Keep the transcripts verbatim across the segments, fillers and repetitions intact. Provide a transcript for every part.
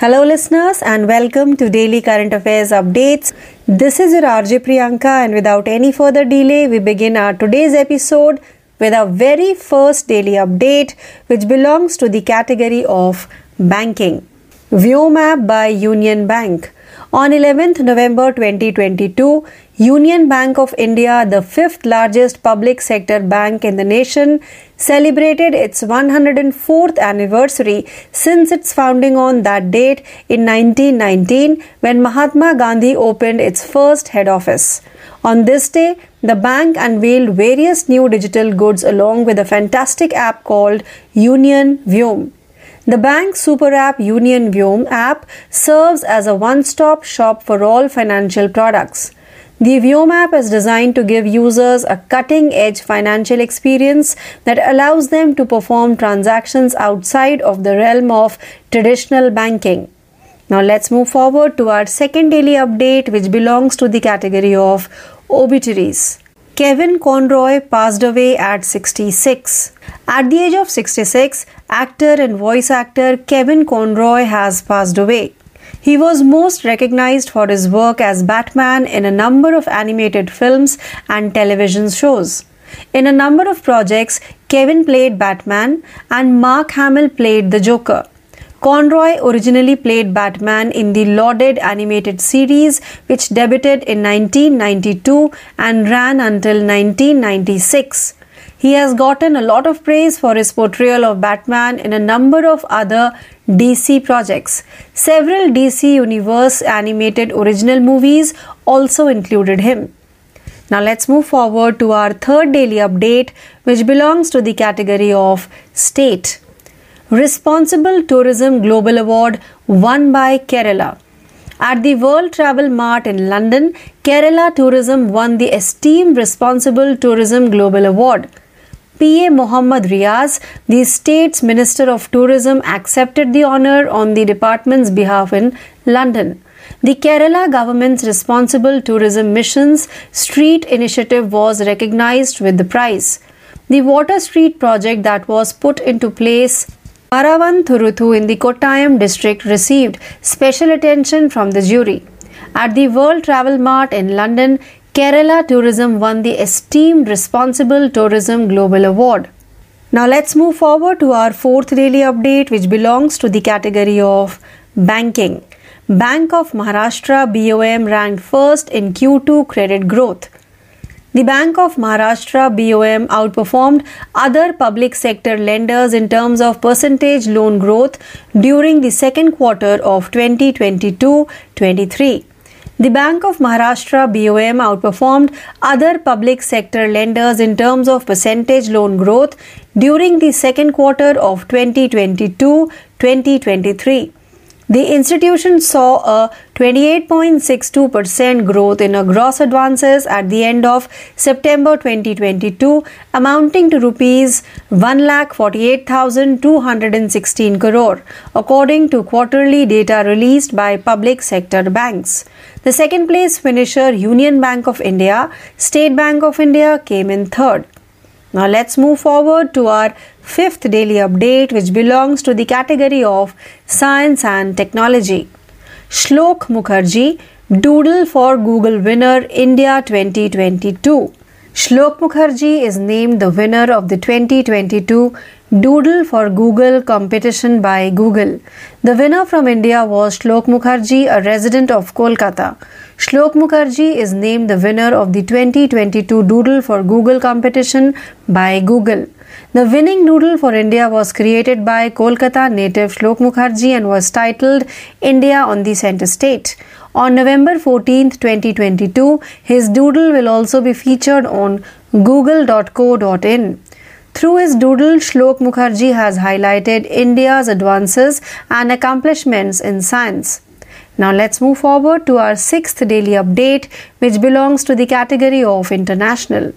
Hello listeners and welcome to Daily Current Affairs Updates. This is your R J Priyanka and without any further delay we begin our today's episode with our very first daily update which belongs to the category of banking. Vyom app by Union Bank. On eleventh November twenty twenty-two, Union Bank of India, the fifth largest public sector bank in the nation, celebrated its one hundred fourth anniversary since its founding on that date in nineteen nineteen when Mahatma Gandhi opened its first head office. On this day, the bank unveiled various new digital goods along with a fantastic app called Union Vyom. The bank's super app Union Vyom app serves as a one-stop shop for all financial products. The Vyom app is designed to give users a cutting-edge financial experience that allows them to perform transactions outside of the realm of traditional banking. Now let's move forward to our second daily update which belongs to the category of obituaries. Kevin Conroy passed away at sixty-six. At the age of sixty-six, actor and voice actor Kevin Conroy has passed away. He was most recognized for his work as Batman in a number of animated films and television shows. In a number of projects, Kevin played Batman and Mark Hamill played the Joker. Conroy originally played Batman in the lauded animated series which debuted in nineteen ninety-two and ran until nineteen ninety-six. He has gotten a lot of praise for his portrayal of Batman in a number of other D C projects. Several D C Universe animated original movies also included him. Now let's move forward to our third daily update which belongs to the category of state. Responsible Tourism Global Award won by Kerala. At the World Travel Mart in London, Kerala Tourism won the esteemed Responsible Tourism Global Award. P A Mohammad Riaz, the state's Minister of Tourism, accepted the honor on the department's behalf in London. The Kerala government's Responsible Tourism Mission's Street Initiative was recognized with the prize. The Water Street project that was put into place Maravanthuruthu in the Kottayam district received special attention from the jury. At the World Travel Mart in London, Kerala Tourism won the esteemed Responsible Tourism Global Award. Now let's move forward to our fourth daily update which belongs to the category of banking. Bank of Maharashtra B O M ranked first in Q two credit growth. The Bank of Maharashtra B O M outperformed other public sector lenders in terms of percentage loan growth during the second quarter of twenty twenty-two twenty-three. The Bank of Maharashtra B O M outperformed other public sector lenders in terms of percentage loan growth during the second quarter of twenty twenty-two twenty twenty-three. The institution saw a twenty-eight point six two percent growth in gross advances at the end of September twenty twenty-two, amounting to rupees one lakh forty-eight thousand two hundred sixteen crore, according to quarterly data released by public sector banks. The second place finisher, Union Bank of India, State Bank of India, came in third. Now let's move forward to our fifth daily update which belongs to the category of science and technology. Shlok Mukherjee, Doodle for Google winner India twenty twenty-two. Shlok Mukherjee is named the winner of the twenty twenty-two Doodle for Google competition by Google. The winner from India was Shlok Mukherjee, a resident of Kolkata. Shlok Mukherjee is named the winner of the twenty twenty-two Doodle for Google competition by Google. The winning doodle for India was created by Kolkata native Shlok Mukherjee and was titled India on the Center State. On November fourteenth twenty twenty-two, his doodle will also be featured on google dot co dot in. Through his doodle, Shlok Mukherjee has highlighted India's advances and accomplishments in science. Now let's move forward to our sixth daily update, which belongs to the category of international.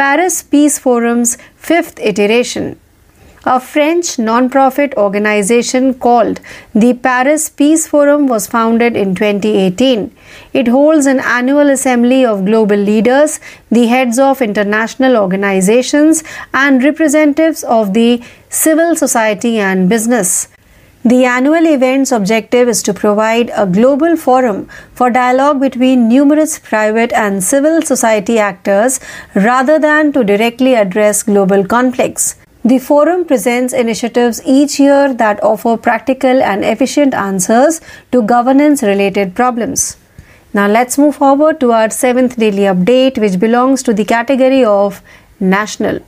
Paris Peace Forum's fifth iteration. A French non-profit organization called the Paris Peace Forum was founded in twenty eighteen. It holds an annual assembly of global leaders, the heads of international organizations, and representatives of the civil society and business. The annual event's objective is to provide a global forum for dialogue between numerous private and civil society actors rather than to directly address global conflicts. The forum presents initiatives each year that offer practical and efficient answers to governance-related problems. Now let's move forward to our seventh daily update, which belongs to the category of National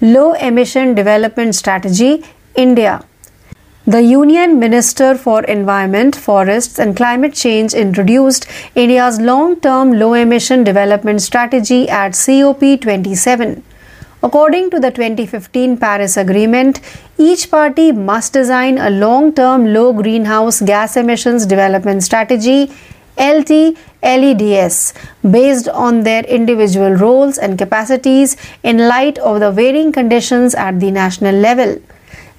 Low Emission Development Strategy, India. The Union Minister for Environment, Forests and Climate Change introduced India's long-term low-emission development strategy at COP twenty-seven. According to the twenty fifteen Paris Agreement, each party must design a long-term low greenhouse gas emissions development strategy, L T L E Ds, based on their individual roles and capacities in light of the varying conditions at the national level.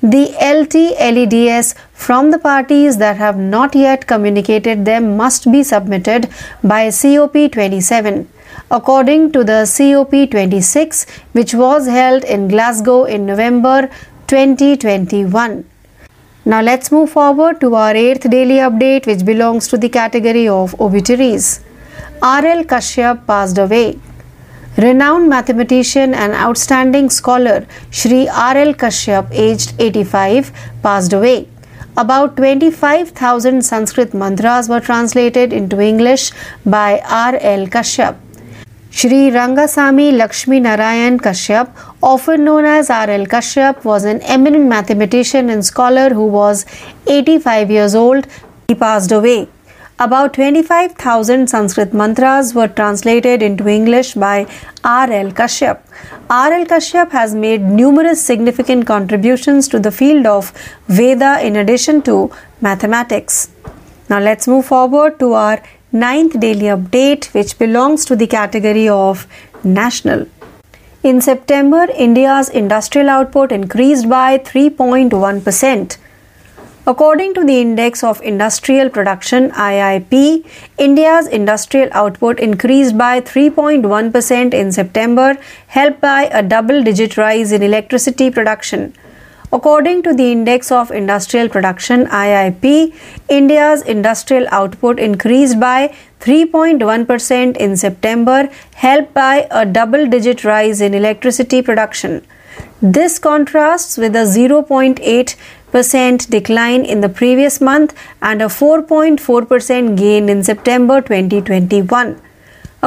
The L T L E Ds from the parties that have not yet communicated them must be submitted by COP twenty-seven, according to the COP twenty-six, which was held in Glasgow in November twenty twenty-one. Now let's move forward to our eighth daily update, which belongs to the category of obituaries. R L Kashyap passed away. Renowned mathematician and outstanding scholar Shri R L Kashyap, aged eighty-five, passed away. About twenty-five thousand Sanskrit mantras were translated into English by R L Kashyap. Shri Rangasamy Lakshmi Narayan Kashyap, often known as R L Kashyap, was an eminent mathematician and scholar who was eighty-five years old. He passed away. About twenty-five thousand Sanskrit mantras were translated into English by R L Kashyap. R L Kashyap has made numerous significant contributions to the field of Veda in addition to mathematics. Now let's move forward to our ninth daily update, which belongs to the category of National. In September, India's industrial output increased by three point one percent. According to the Index of Industrial Production I I P, India's industrial output increased by three point one percent in September, helped by a double-digit rise in electricity production. According to the Index of Industrial Production I I P, India's industrial output increased by three point one percent in September, helped by a double-digit rise in electricity production. This contrasts with a zero point eight percent decline in the previous month and a four point four percent gain in September twenty twenty-one.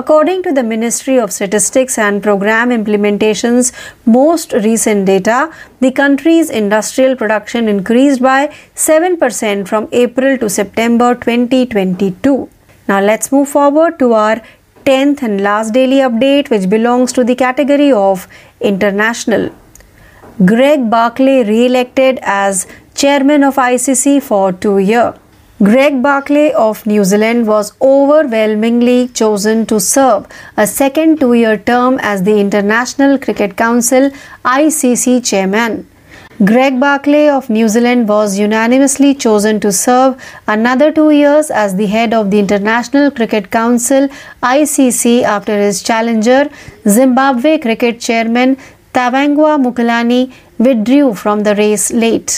According to the Ministry of Statistics and Program Implementation's most recent data, the country's industrial production increased by seven percent from April to September twenty twenty-two. Now let's move forward to our tenth and last daily update, which belongs to the category of International. Greg Barclay re-elected as chairman of I C C for two years. Greg Barclay of New Zealand was overwhelmingly chosen to serve a second two-year term as the International Cricket Council I C C chairman. Greg Barclay of New Zealand was unanimously chosen to serve another two years as the head of the International Cricket Council I C C after his challenger, Zimbabwe cricket chairman Tavangwa Mukulani, withdrew from the race late.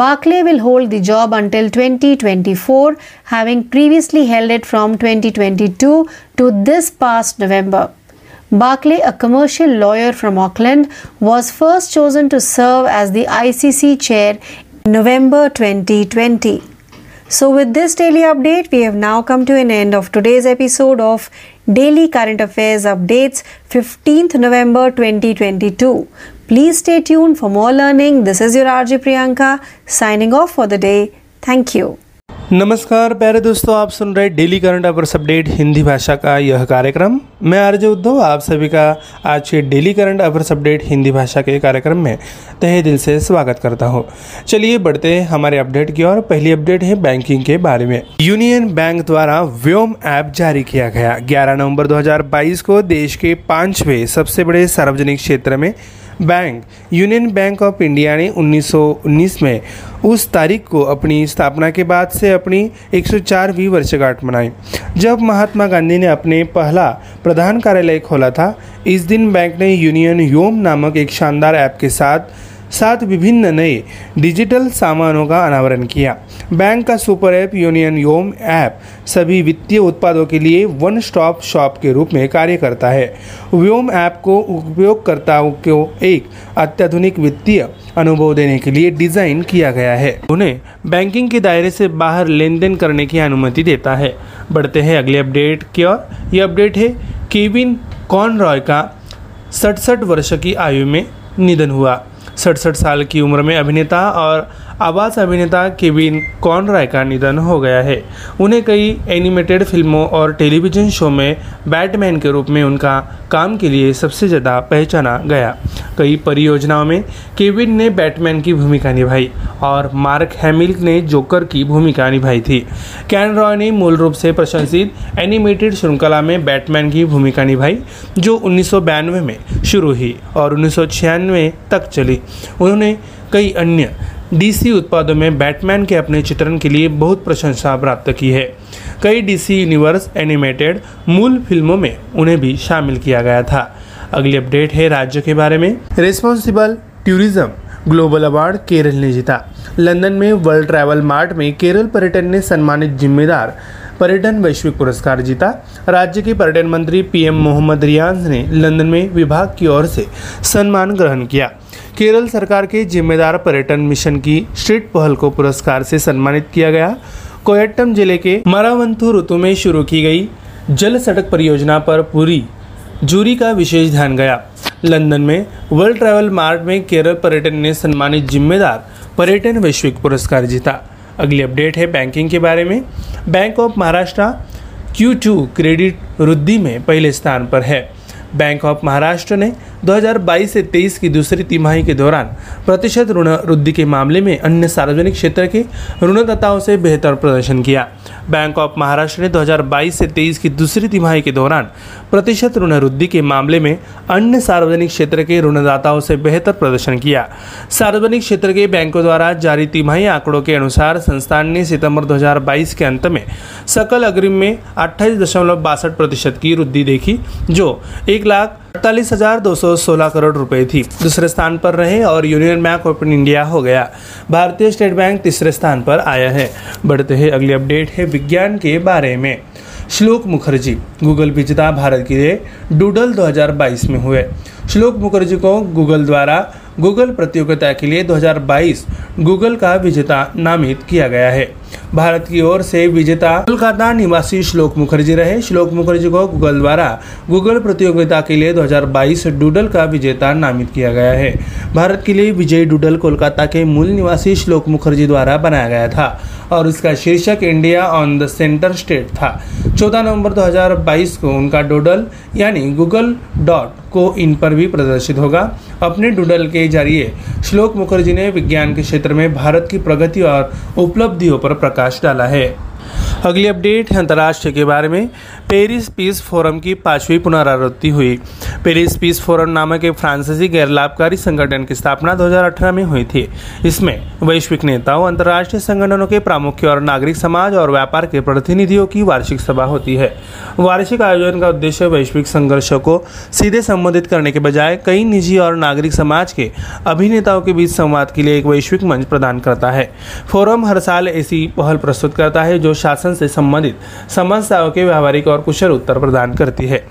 Barclay will hold the job until twenty twenty-four, having previously held it from twenty twenty-two to this past November. Barclay, a commercial lawyer from Auckland, was first chosen to serve as the I C C chair in November twenty twenty. So with this daily update, we have now come to an end of today's episode of Daily Current Affairs Updates, fifteenth November twenty twenty-two. Please stay tuned for more learning. This is your R J Priyanka, signing off for the day. Thank you. नमस्कार प्यारे दोस्तों, आप सुन रहे daily current affairs update Hindi भाषा का यह कार्यक्रम। मैं आरजे उद्धव आप सभी का आज के daily current affairs update Hindi भाषा के कार्यक्रम में तहे दिल से स्वागत करता हूं। चलिए बढ़ते हैं हमारे अपडेट की ओर। पहली अपडेट है बैंकिंग के बारे में। यूनियन बैंक द्वारा व्योम ऐप जारी किया गया। ग्यारह नवम्बर दो हजार बाईस को देश के पांचवें सबसे बड़े सार्वजनिक क्षेत्र में bank union bank of India ने उन्नीस सौ उन्नीस में उस तारीख को अपनी स्थापना के बाद से अपनी एक सौ चारवीं वर्षगांठ मनाई, जब महात्मा गांधी ने अपने पहला प्रधान कार्यालय खोला था। इस दिन बैंक ने यूनियन योम नामक एक शानदार ऐप के साथ सात विभिन्न नए डिजिटल सामानों का अनावरण किया। बैंक का सुपर ऐप यूनियन योम ऐप सभी वित्तीय उत्पादों के लिए वन स्टॉप शॉप के रूप में कार्य करता है। व्योम ऐप को उपयोगकर्ताओं को एक अत्याधुनिक वित्तीय अनुभव देने के लिए डिजाइन किया गया है, उन्हें बैंकिंग के दायरे से बाहर लेन देन करने की अनुमति देता है। बढ़ते हैं अगले अपडेट की ओर। यह अपडेट है केविन कॉनरॉय का सड़सठ वर्ष की आयु में निधन हुआ। सड़सठ साल की उम्र में अभिनेता और आवाज अभिनेता केविन कॉनरॉय का निधन हो गया है। उन्हें कई एनिमेटेड फिल्मों और टेलीविजन शो में बैटमैन के रूप में उनका काम के लिए सबसे ज़्यादा पहचाना गया। कई परियोजनाओं में केविन ने बैटमैन की भूमिका निभाई और मार्क हैमिल ने जोकर की भूमिका निभाई थी। कॉनरॉय ने मूल रूप से प्रशंसित एनिमेटेड श्रृंखला में बैटमैन की भूमिका निभाई, जो उन्नीस सौ बयानवे में शुरू हुई और उन्नीस सौ छियानवे तक चली। उन्होंने कई अन्य डीसी उत्पादों में बैटमैन के अपने चित्रण के लिए बहुत प्रशंसा प्राप्त की है। कई डीसी यूनिवर्स एनिमेटेड मूल फिल्मों में उन्हें भी शामिल किया गया था। अगली अपडेट है राज्य के बारे में। Responsible tourism global award Kerala ने जीता। लंदन में वर्ल्ड ट्रैवल मार्ट में केरल पर्यटन ने सम्मानित जिम्मेदार पर्यटन वैश्विक पुरस्कार जीता। राज्य के पर्यटन मंत्री पीएम मोहम्मद रियाज ने लंदन में विभाग की ओर से सम्मान ग्रहण किया। केरल सरकार के जिम्मेदार पर्यटन मिशन की स्ट्रीट पहल को पुरस्कार से सम्मानित किया गया। कोयट्टम जिले के मरावंथु ऋतु में शुरू की गई जल सड़क परियोजना पर पूरी जूरी का विशेष ध्यान गया। लंदन में वर्ल्ड ट्रैवल मार्ट में केरल पर्यटन ने सम्मानित जिम्मेदार पर्यटन वैश्विक पुरस्कार जीता। अगली अपडेट है बैंकिंग के बारे में। Bank of Maharashtra Q two credit वृद्धि में पहले स्थान पर है। बैंक ऑफ महाराष्ट्र ने दो हज़ार बाईस से तेईस की दूसरी तिमाही के दौरान प्रतिशत ऋण वृद्धि के मामले में अन्य सार्वजनिक क्षेत्र के ऋणदाताओं से बेहतर प्रदर्शन किया। बैंक ऑफ महाराष्ट्र ने दो हज़ार बाईस से तेईस की दूसरी तिमाही के दौरान प्रतिशत ऋण वृद्धि के मामले में अन्य सार्वजनिक क्षेत्र के ऋणदाताओं से बेहतर प्रदर्शन किया। सार्वजनिक क्षेत्र के बैंकों द्वारा जारी तिमाही आंकड़ों के अनुसार संस्थान ने सितंबर दो हज़ार बाईस के अंत में सकल अग्रिम में अट्ठाईस दशमलव बासठ प्रतिशत की वृद्धि देखी, जो एक लाख अड़तालीस हजार दो सौ सोलह करोड़ रुपए थी। दूसरे स्थान पर रहे और यूनियन बैंक ऑफ इंडिया हो गया। भारतीय स्टेट बैंक तीसरे स्थान पर आया है। बढ़ते हैं अगली अपडेट है विज्ञान के बारे में। श्लोक मुखर्जी गूगल विजेता भारत के लिए डूडल दो हज़ार बाईस में हुए। श्लोक मुखर्जी को गूगल द्वारा गूगल प्रतियोगिता के लिए दो हज़ार बाईस गूगल का विजेता नामित किया गया है। भारत की ओर से विजेता कोलकाता निवासी श्लोक मुखर्जी रहे। श्लोक मुखर्जी को गूगल द्वारा गूगल प्रतियोगिता के लिए दो हज़ार बाईस डूडल का विजेता नामित किया गया है। भारत के लिए विजयी डूडल कोलकाता के मूल निवासी श्लोक मुखर्जी द्वारा बनाया गया था और इसका शीर्षक India on the centre state था। चौदह नवंबर दो हज़ार बाईस को उनका डूडल यानी गूगल डॉट को इन पर भी प्रदर्शित होगा। अपने डूडल के जरिए श्लोक मुखर्जी ने विज्ञान के क्षेत्र में भारत की प्रगति और उपलब्धियों पर प्रकाश डाला है। अगली अपडेट है अंतर्राष्ट्रीय के बारे में। पेरिस पीस फोरम की पांचवी पुनरावृत्ति हुई। पेरिस पीस फोरम नामक एक फ्रांसीसी गैर लाभकारी संगठन की स्थापना दो हज़ार अठारह में हुई थी। इसमें वैश्विक नेताओं, अंतर्राष्ट्रीय संगठनों के प्रामुख्य और नागरिक समाज और व्यापार के प्रतिनिधियों की वार्षिक सभा होती है। वार्षिक आयोजन का उद्देश्य वैश्विक संघर्षों को सीधे संबोधित करने के बजाय कई निजी और नागरिक समाज के अभिनेताओं के बीच संवाद के लिए एक वैश्विक मंच प्रदान करता है। फोरम हर साल ऐसी पहल प्रस्तुत करता है जो शासन से संबंधित समस्याओं के व्यावहारिक और कुशल उत्तर प्रदान करती है।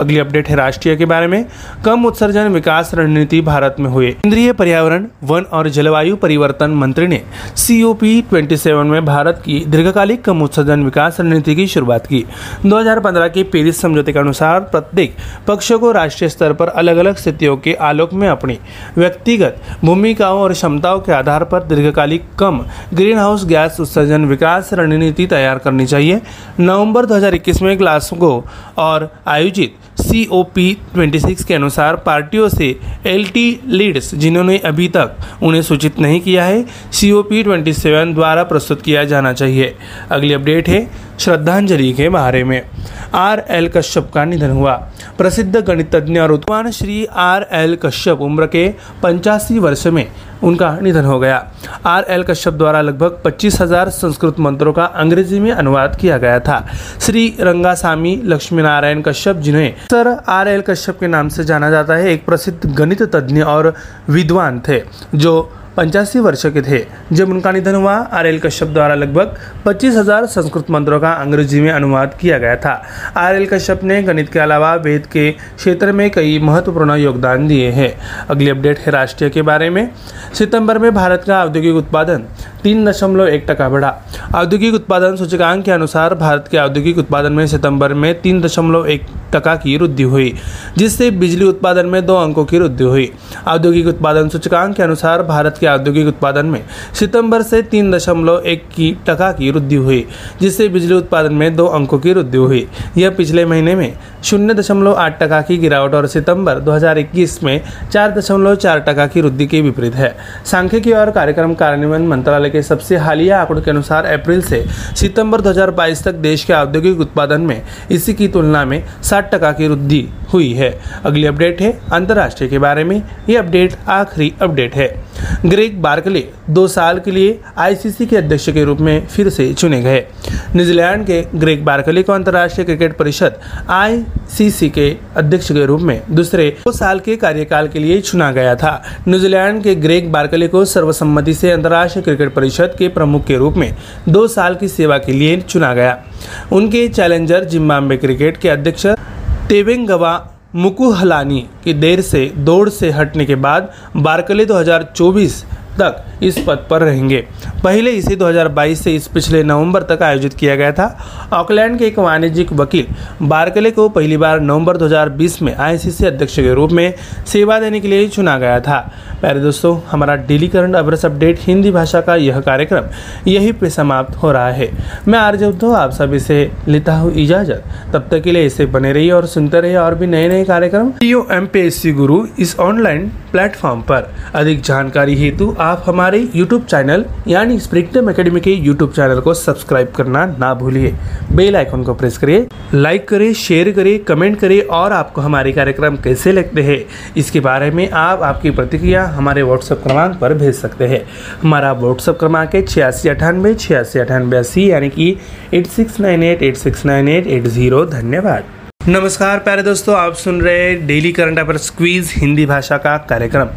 अगली अपडेट है राष्ट्रीय के बारे में। कम उत्सर्जन विकास रणनीति भारत में हुए। केंद्रीय पर्यावरण, वन और जलवायु परिवर्तन मंत्री ने सी ओ पी सत्ताईस में भारत की दीर्घकालिक कम उत्सर्जन विकास रणनीति की शुरुआत की। दो हज़ार पंद्रह के पेरिस समझौते के अनुसार प्रत्येक पक्ष को राष्ट्रीय स्तर पर अलग अलग स्थितियों के आलोक में अपनी व्यक्तिगत भूमिकाओं और क्षमताओं के आधार पर दीर्घकालिक कम ग्रीन हाउस गैस उत्सर्जन विकास रणनीति तैयार करनी चाहिए। नवंबर दो हज़ार इक्कीस में ग्लासगो और आयोजित सी ओ पी छब्बीस के अनुसार पार्टियों से एल टी लीड्स, जिन्होंने अभी तक उन्हें सूचित नहीं किया है, सी ओ पी सत्ताईस द्वारा प्रस्तुत किया जाना चाहिए। अगली अपडेट है श्रद्धांजलि के बारे में। आर एल कश्यप का निधन हुआ। प्रसिद्ध गणितज्ञ और उत्तम श्री आर एल कश्यप उम्र के पंचासी वर्ष में उनका निधन हो गया। आर एल कश्यप द्वारा लगभग पच्चीस हज़ार संस्कृत मंत्रों का अंग्रेजी में अनुवाद किया गया था। श्री रंगासामी लक्ष्मीनारायण कश्यप, जिन्हें सर आर एल कश्यप के नाम से जाना जाता है, एक प्रसिद्ध गणित तज्ञ और विद्वान थे जो पंचासी वर्ष के थे। जब उनका निधन हुआ, आर एल कश्यप द्वारा लगभग पच्चीस हज़ार संस्कृत मंत्रों का अंग्रेजी में अनुवाद किया गया था। आर एल कश्यप ने गणित के अलावा वेद के क्षेत्र में कई महत्वपूर्ण योगदान दिए हैं। अगली अपडेट है राष्ट्रीय के बारे में। सितंबर में भारत का औद्योगिक उत्पादन तीन दशमलव एक टका बढ़ा। औद्योगिक उत्पादन सूचकांक के अनुसार भारत के औद्योगिक उत्पादन में सितंबर में तीन दशमलव एक टका की वृद्धि हुई, जिससे बिजली उत्पादन में दो अंकों की वृद्धि हुई। औद्योगिक उत्पादन सूचकांक के अनुसार भारत के औद्योगिक उत्पादन में सितंबर से तीन दशमलव एक की टका की वृद्धि हुई, जिससे बिजली उत्पादन में दो अंकों की वृद्धि हुई। यह पिछले महीने में शून्य दशमलव आठ टका की गिरावट और सितंबर दो हज़ार इक्कीस में चार दशमलव चार टका की वृद्धि के विपरीत है। सांख्यिकी और कार्यक्रम कार्यान्वयन मंत्रालय के सबसे हालिया आंकड़ों के अनुसार अप्रैल से सितंबर दो हज़ार बाईस तक देश के औद्योगिक उत्पादन में इसी की तुलना में साठ टका की वृद्धि हुई है। अगली अपडेट है अंतर्राष्ट्रीय के बारे में। ये अपडेट आखिरी अपडेट है। ग्रेग बार्कले दो साल के लिए आईसीसी के अध्यक्ष के रूप में फिर से चुने गए। न्यूजीलैंड के ग्रेग बार्कले को अंतर्राष्ट्रीय क्रिकेट परिषद आईसीसी के अध्यक्ष के रूप में दूसरे दो साल के कार्यकाल के लिए चुना गया था। न्यूजीलैंड के ग्रेग बार्कले को सर्वसम्मति से अंतर्राष्ट्रीय क्रिकेट परिषद के प्रमुख के रूप में दो साल की सेवा के लिए चुना गया। उनके चैलेंजर जिम्बाब्वे क्रिकेट के अध्यक्ष तेवेंगवा मुकुहलानी की देर से दौड़ से हटने के बाद बार्कले दो हज़ार चौबीस तक इस पद पर रहेंगे। पहले इसे दो हज़ार बाईस से इस पिछले नवंबर तक आयोजित किया गया था। ऑकलैंड के एक वाणिज्यिक वकील बार्कले को पहली बार नवंबर दो हज़ार बीस में आईसीसी अध्यक्ष के रूप में सेवा देने के लिए चुना गया था। प्यारे दोस्तों, हमारा daily current affairs update Hindi भाषा का यह कार्यक्रम यहीं पे समाप्त हो रहा है। मैं आरजे उद्धव आप सभी से लेता हूँ इजाजत। तब तक के लिए इसे बने रहिए और सुनते रहिए और भी नए नए कार्यक्रम पीओ एमपीएससी गुरु इस ऑनलाइन प्लेटफॉर्म पर। अधिक जानकारी हेतु आप हमारे यूट्यूब चैनल यानी स्प्रिंगटम एकेडमी के यूट्यूब चैनल को सब्सक्राइब करना ना भूलिए। बेल आइकन को प्रेस करिए, लाइक करें, शेयर करें, कमेंट करें और आपको हमारे कार्यक्रम कैसे लगते हैं इसके बारे में आप आपकी प्रतिक्रिया हमारे व्हाट्सएप क्रमांक पर भेज सकते हैं। हमारा व्हाट्सएप क्रमांक है छियासी अठानवे छियासी अठानवे अस्सी यानी कि eight six nine eight eight six nine eight eight zero. धन्यवाद। नमस्कार प्यारे दोस्तों, आप सुन रहे हैं daily current affairs quiz Hindi भाषा का कार्यक्रम।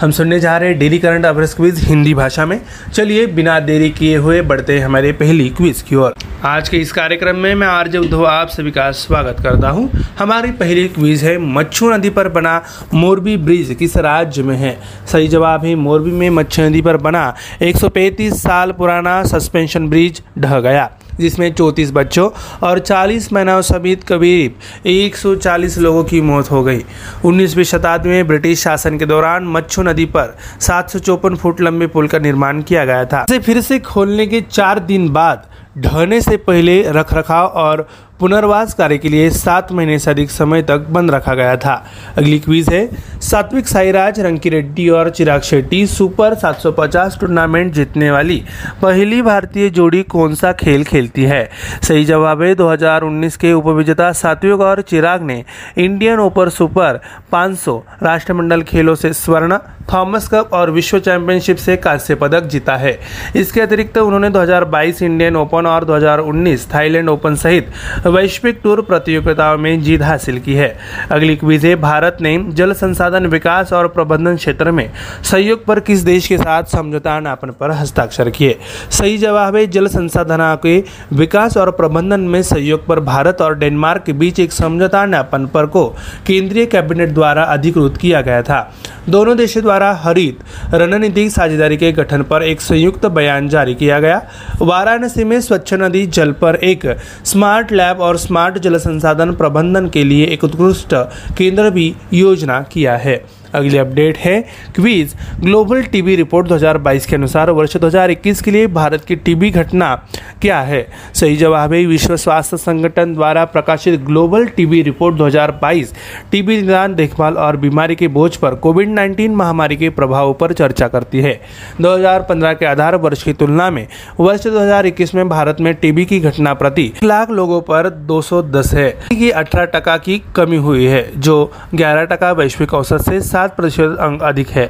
हम सुनने जा रहे हैं daily current affairs quiz Hindi भाषा में। चलिए बिना देरी किए हुए बढ़ते हैं हमारे पहली क्विज की ओर। आज के इस कार्यक्रम में मैं आरजे उद्धव आप सभी का स्वागत करता हूं। हमारी पहली क्विज है, मच्छु नदी पर बना मोरबी ब्रिज किस राज्य में है? सही जवाब है मोरबी में मच्छु नदी पर बना एक सौ पैंतीस साल पुराना सस्पेंशन ब्रिज ढह गया, जिसमें चौंतीस बच्चों और चालीस महिलाओं समेत करीब एक सौ चालीस लोगों की मौत हो गई। उन्नीसवीं शताब्दी में ब्रिटिश शासन के दौरान मच्छु नदी पर सात सौ चौपन फुट लंबे पुल का निर्माण किया गया था। इसे फिर से खोलने के चार दिन बाद ढहने से पहले रखरखाव और पुनर्वास कार्य के लिए सात महीने से अधिक समय तक बंद रखा गया था। अगली क्विज है, सात्विक साईराज, रंकी रेड्डी और चिराग शेट्टी सुपर सात सौ पचास टूर्नामेंट जीतने वाली पहली भारतीय जोड़ी कौन सा खेल खेलती है? सही जवाब है दो हज़ार उन्नीस के उपविजेता सात्विक और चिराग ने इंडियन ओपन सुपर पाँच सौ, राष्ट्रमंडल खेलों से स्वर्ण, थॉमस कप और विश्व चैंपियनशिप से कांस्य पदक जीता है। इसके अतिरिक्त उन्होंने दो हज़ार बाईस इंडियन ओपन और दो हज़ार उन्नीस थाईलैंड ओपन सहित वैश्विक टूर प्रतियोगिताओं में जीत हासिल की है। अगली क्विज है, भारत ने जल संसाधन विकास और प्रबंधन क्षेत्र में सहयोग पर किस देश के साथ समझौता ज्ञापन पर हस्ताक्षर किए? सही जवाब है जल संसाधन के विकास और प्रबंधन में सहयोग पर भारत और डेनमार्क के बीच एक समझौता ज्ञापन पर को केंद्रीय कैबिनेट द्वारा अधिकृत किया गया था। दोनों देशों द्वारा हरित रणनीतिक साझेदारी के गठन पर एक संयुक्त बयान जारी किया गया। वाराणसी में स्वच्छ नदी जल पर एक स्मार्ट लैब और स्मार्ट जल संसाधन प्रबंधन के लिए एक उत्कृष्ट केंद्र भी योजना किया है। अगली अपडेट है क्विज, ग्लोबल टीबी रिपोर्ट दो हज़ार बाईस के अनुसार वर्ष दो हज़ार इक्कीस के लिए भारत की टीबी घटना क्या है? सही जवाब है विश्व स्वास्थ्य संगठन द्वारा प्रकाशित ग्लोबल टीबी रिपोर्ट दो हज़ार बाईस टीबी निदान, देखभाल और बीमारी के बोझ पर कोविड उन्नीस महामारी के प्रभावों पर चर्चा करती है। दो हज़ार पंद्रह के आधार वर्ष की तुलना में वर्ष दो हज़ार इक्कीस में भारत में टीबी की घटना प्रति लाख लोगों पर दो सौ दस है, अठारह टका की कमी हुई है, जो ग्यारह टका वैश्विक औसत से सात प्रतिशत अंक अधिक है।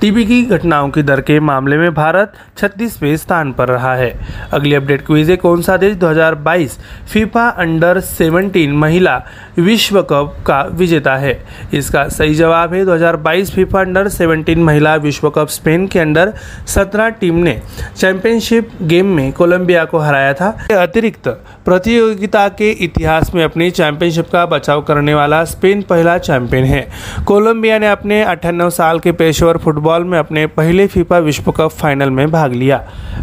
टीबी की घटनाओं की दर के मामले में भारत छत्तीसवें स्थान पर रहा है। अगली अपडेट क्विज है, कौन सा देश दो हज़ार बाईस फीफा अंडर सेवनटीन महिला विश्व कप का विजेता है? इसका सही जवाब है दो हज़ार बाईस फीफा अंडर सेवनटीन महिला विश्व कप। स्पेन के अंडर सत्रह टीम ने चैंपियनशिप गेम में कोलंबिया को हराया था। अतिरिक्त प्रतियोगिता के इतिहास में अपनी चैंपियनशिप का बचाव करने वाला स्पेन पहला चैंपियन है। कोलंबिया ने अपने अट्ठानवे साल के पेशेवर फुटबॉल में अपने पहले फीफा विश्व कप फाइनल में भाग लिया।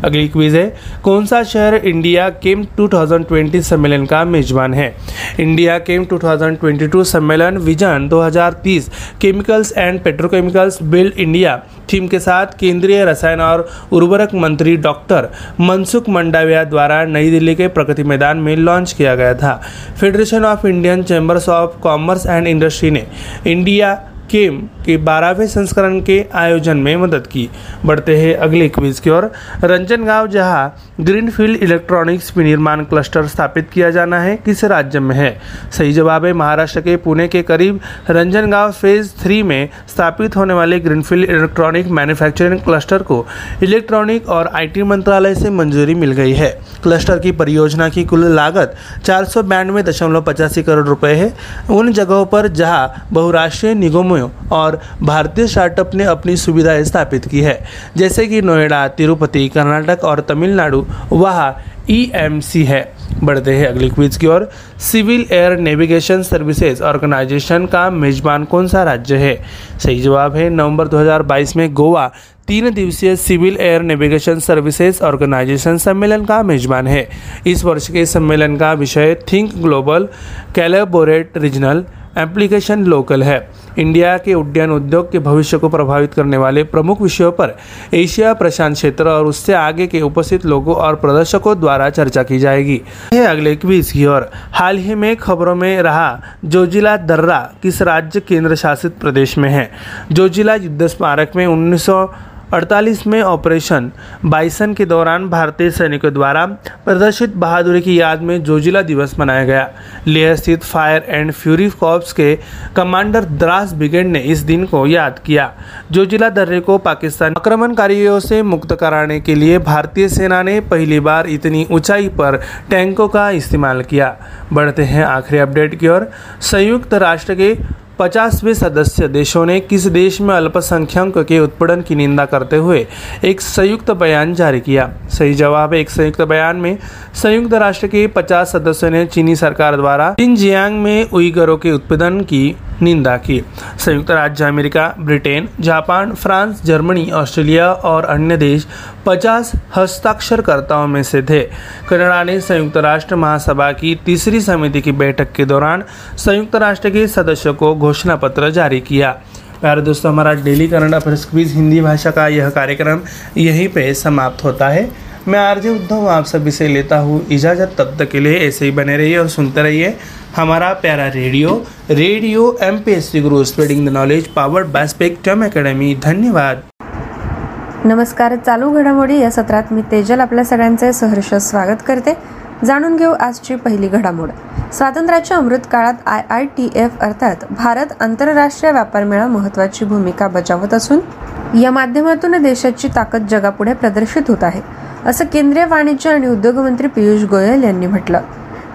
अगली क्विज है, कौन सा शहर इंडिया केम दो हज़ार बीस सम्मेलन का मेजबान है? इंडिया केम दो हज़ार बाईस सम्मेलन विजन दो हज़ार तीस chemicals and petrochemicals build India theme के साथ केंद्रीय रसायन और उर्वरक मंत्री डॉक्टर मनसुख मंडाविया द्वारा नई दिल्ली के प्रगति मैदान में लॉन्च किया गया था। Federation of Indian chambers of commerce and industry ने इंडिया केम के बारहवें संस्करण के आयोजन में मदद की। बढ़ते हैं अगले क्विज की ओर। रंजनगांव जहां ग्रीनफील्ड इलेक्ट्रॉनिक्स विनिर्माण क्लस्टर स्थापित किया जाना है, किस राज्य में है? सही जवाब है महाराष्ट्र के पुणे के करीब रंजनगांव फेज थ्री में स्थापित होने वाले ग्रीनफील्ड इलेक्ट्रॉनिक मैन्युफैक्चरिंग क्लस्टर को इलेक्ट्रॉनिक और आईटी मंत्रालय से मंजूरी मिल गई है। क्लस्टर की परियोजना की कुल लागत चार सौ बानवे दशमलव पचासी करोड़ रुपये है। उन जगहों पर जहाँ बहुराष्ट्रीय निगमों और भारतीय स्टार्टअप ने अपनी सुविधाएं स्थापित की है, जैसे कि नोएडा, तिरुपति, कर्नाटक और तमिलनाडु, वहां ई एम सी है। बढ़ते हैं अगली क्विज की ओर। Civil air navigation services organisation का मेजबान कौन सा राज्य है? सही जवाब है नवंबर दो हज़ार बाईस में गोवा तीन दिवसीय civil air navigation services organisation सम्मेलन का मेजबान है। इस वर्ष के सम्मेलन का विषय think global collaborate regional application local है। इंडिया के उड्डयन उद्योग के भविष्य को प्रभावित करने वाले प्रमुख विषयों पर एशिया प्रशांत क्षेत्र और उससे आगे के उपस्थित लोगों और प्रदर्शकों द्वारा चर्चा की जाएगी। अगले क्विज की ओर। हाल ही में खबरों में रहा जोजिला दर्रा किस राज्य केंद्र शासित प्रदेश में है? जोजिला युद्ध स्मारक में उन्नीस सौ अड़तालीस में ऑपरेशन बाइसन के दौरान भारतीय सैनिकों द्वारा प्रदर्शित बहादुरी की याद में जोजिला दिवस मनाया गया। लेह स्थित फायर एंड फ्यूरी कॉर्प्स के कमांडर द्रास ब्रिगेड ने इस दिन को याद किया। जोजिला दर्रे को पाकिस्तान आक्रमणकारियों से मुक्त कराने के लिए भारतीय सेना ने पहली बार इतनी ऊंचाई पर टैंकों का इस्तेमाल किया। बढ़ते हैं आखिरी अपडेट की ओर। संयुक्त राष्ट्र के पचासवें सदस्य देशों ने किस देश में अल्पसंख्यकों के उत्पीड़न की निंदा करते हुए एक संयुक्त बयान जारी किया? सही जवाब है एक संयुक्त बयान में संयुक्त राष्ट्र के पचास सदस्यों ने चीनी सरकार द्वारा जिनजियांग में उइगरों के उत्पीड़न की निंदा की। संयुक्त राज्य America, Britain, Japan, France, Germany, Australia और अन्य देश पचास हस्ताक्षरकर्ताओं में से थे। कनाडा ने संयुक्त राष्ट्र महासभा की तीसरी समिति की बैठक के दौरान संयुक्त राष्ट्र के सदस्यों को घोषणा पत्र जारी किया। प्यारे दोस्तों, हमारा daily current affairs quiz Hindi भाषा का यह कार्यक्रम यहीं पे समाप्त होता है। मैं आरजे उद्धव आप सभी से लेता हूँ इजाज़त। तब तक के लिए ऐसे ही बने रहिए और सुनते रहिए हमारा प्यारा radio radio M P S C Guru, spreading the knowledge, powered by Spectrum academy. धन्यवाद। नमस्कार. चालू घडामोडी या सत्रात मी तेजल आपल्या सगळ्यांचे सहर्ष स्वागत करते. जाणून घेऊ आजची पहिली घडामोड. स्वातंत्र्याच्या अमृत काळात आय आय टी एफ अर्थात भारत आंतरराष्ट्रीय व्यापार मेळा महत्त्वाची भूमिका बजावत असून या माध्यमातून देशाची ताकद जगापुढे प्रदर्शित होत आहे, असं केंद्रीय वाणिज्य आणि उद्योग मंत्री पियुष गोयल यांनी म्हटलं.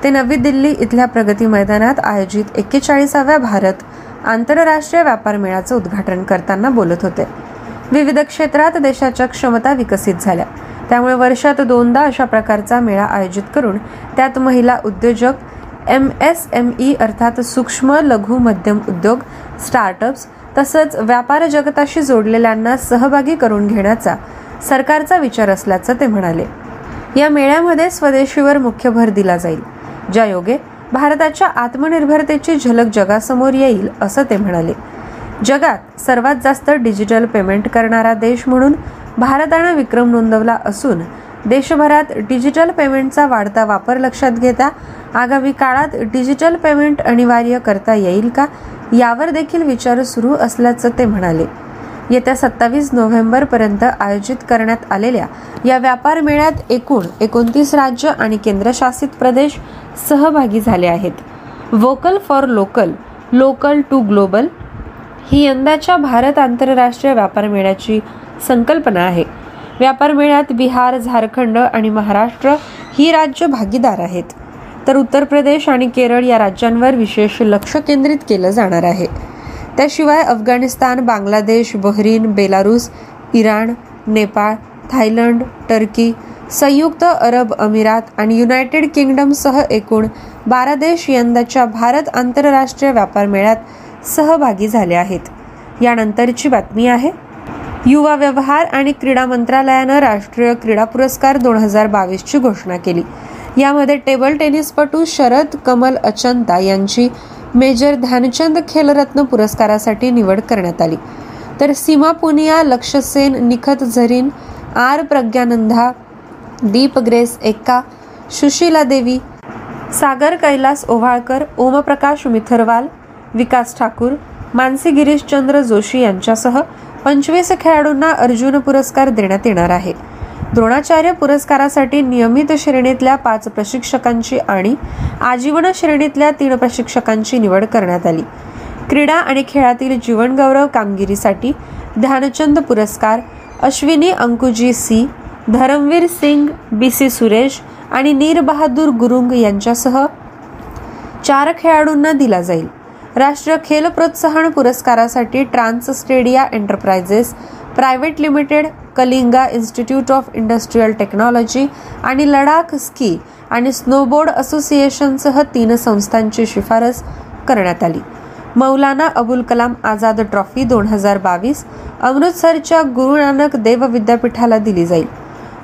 ते नवी दिल्ली इथल्या प्रगती मैदानात आयोजित एक्केचाळीसाव्या भारत आंतरराष्ट्रीय व्यापार मेळ्याचं उद्घाटन करताना बोलत होते. विविध क्षेत्रात देशाच्या क्षमता विकसित झाल्या, त्यामुळे वर्षात दोनदा अशा प्रकारचा मेळा आयोजित करून त्यात महिला उद्योजक, एम एस एम ई अर्थात सूक्ष्म लघु मध्यम उद्योग, स्टार्टअप्स तसंच व्यापार जगताशी जोडलेल्यांना सहभागी करून घेण्याचा सरकारचा विचार असल्याचं ते म्हणाले. या मेळ्यामध्ये स्वदेशीवर मुख्य भर दिला जाईल, ज्यायोगे भारताच्या आत्मनिर्भरतेची झलक जगासमोर येईल, असं ते म्हणाले. जगात सर्वात जास्त डिजिटल पेमेंट करणारा देश म्हणून भारतानं विक्रम नोंदवला असून देशभरात डिजिटल पेमेंटचा वाढता वापर लक्षात घेता आगामी काळात डिजिटल पेमेंट अनिवार्य करता येईल का, यावर देखील विचार सुरू असल्याचं ते म्हणाले. येत्या सत्तावीस नोव्हेंबरपर्यंत आयोजित करण्यात आलेल्या या व्यापार मेळ्यात एकूण एकोणतीस राज्य आणि केंद्रशासित प्रदेश सहभागी झाले आहेत. Vocal for local, local to global ही यंदाच्या भारत आंतरराष्ट्रीय व्यापार मेळ्याची संकल्पना आहे. व्यापार मेळ्यात बिहार, झारखंड आणि महाराष्ट्र ही राज्य भागीदार आहेत, तर उत्तर प्रदेश आणि केरळ या राज्यांवर विशेष लक्ष केंद्रित केलं जाणार आहे. त्याशिवाय Afghanistan, Bangladesh, Bahrain, Belarus, Iran, Nepal, Thailand, Turkey, संयुक्त अरब अमिरात आणि युनायटेड किंगडमसह एकूण बारा देश यंदाच्या भारत आंतरराष्ट्रीय व्यापार मेळ्यात सहभागी झाले आहेत. यानंतरची बातमी आहे. युवा व्यवहार आणि क्रीडा मंत्रालयानं राष्ट्रीय क्रीडा पुरस्कार दोन हजार बावीसची घोषणा केली. यामध्ये टेबल टेनिसपटू शरद कमल अचंता यांची मेजर ध्यानचंद खेलरत्न पुरस्कारासाठी निवड करण्यात आली, तर सीमा पुनिया, लक्ष्य सेन, निखत झरीन, आर प्रज्ञानंदा, दीप ग्रेस एक्का, सुशीला देवी, सागर कैलास ओव्हाळकर, ओमप्रकाश मिथरवाल, विकास ठाकूर, मानसी गिरीशचंद्र जोशी यांच्यासह पंचवीस खेळाडूंना अर्जुन पुरस्कार देण्यात येणार आहे. द्रोणाचार्य पुरस्कारासाठी नियमित श्रेणीतल्या पाच प्रशिक्षकांची आणि आजीवन श्रेणीतल्या तीन प्रशिक्षकांची निवड करण्यात आली. क्रीडा आणि खेळातील जीवनगौरव कामगिरीसाठी ध्यानचंद पुरस्कार अश्विनी अंकुजी C, Dharamvir Singh, B C Suresh आणि नीर बहादूर गुरुंग यांच्यासह चार खेळाडूंना दिला जाईल. राष्ट्रीय खेल प्रोत्साहन पुरस्कारासाठी trans Stadia enterprises private limited, Kalinga institute of industrial technology आणि लडाख स्की आणि स्नोबोर्ड असोसिएशनसह तीन संस्थांची शिफारस करण्यात आली. मौलाना अबुल कलाम आझाद ट्रॉफी दोन हजार बावीस अमृतसरच्या गुरु नानक देव विद्यापीठाला दिली जाईल.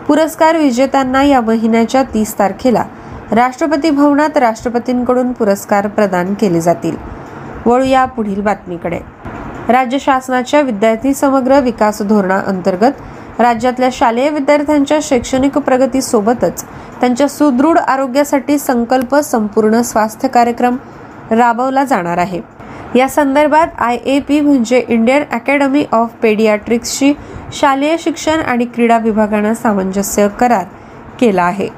पुरस्कार विजेत्यांना या महिन्याच्या तीस तारखेला राष्ट्रपती भवनात राष्ट्रपतींकडून पुरस्कार प्रदान केले जातील. वळूया पुढील बातमीकडे. राज्य शासनाच्या विद्यार्थी समग्र विकास धोरणाअंतर्गत राज्यातल्या शालेय विद्यार्थ्यांच्या शैक्षणिक प्रगतीसोबतच त्यांच्या सुदृढ आरोग्यासाठी संकल्प संपूर्ण स्वास्थ्य कार्यक्रम राबवला जाणार आहे. या संदर्भात आय ए पी म्हणजे इंडियन अकॅडमी ऑफ पेडियाट्रिक्सशी शालेय शिक्षण आणि क्रीडा विभागानं सामंजस्य करार केला आहे.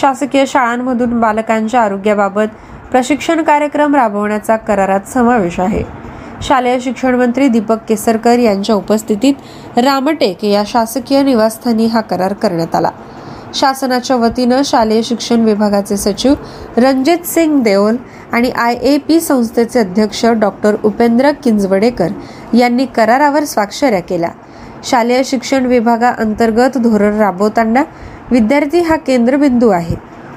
शासकीय शाळांमधून बालकांच्या आरोग्याबाबत प्रशिक्षण कार्यक्रम राबवण्याचा करारात समावेश आहे. शालेय शिक्षण मंत्री दीपक केसरकर यांच्या उपस्थितीत रामटेक या शासकीय निवासस्थानी हा करार करण्यात आला. शासनाच्या वतीनं शालेय शिक्षण विभागाचे सचिव रणजित सिंग देओल आणि आय ए पी संस्थेचे अध्यक्ष डॉक्टर उपेंद्र किंजवडेकर यांनी करारावर स्वाक्षऱ्या केल्या. शालेय शिक्षण विभागाअंतर्गत धोरण राबवताना विद्यार्थी हा केंद्रबिंदू आहे.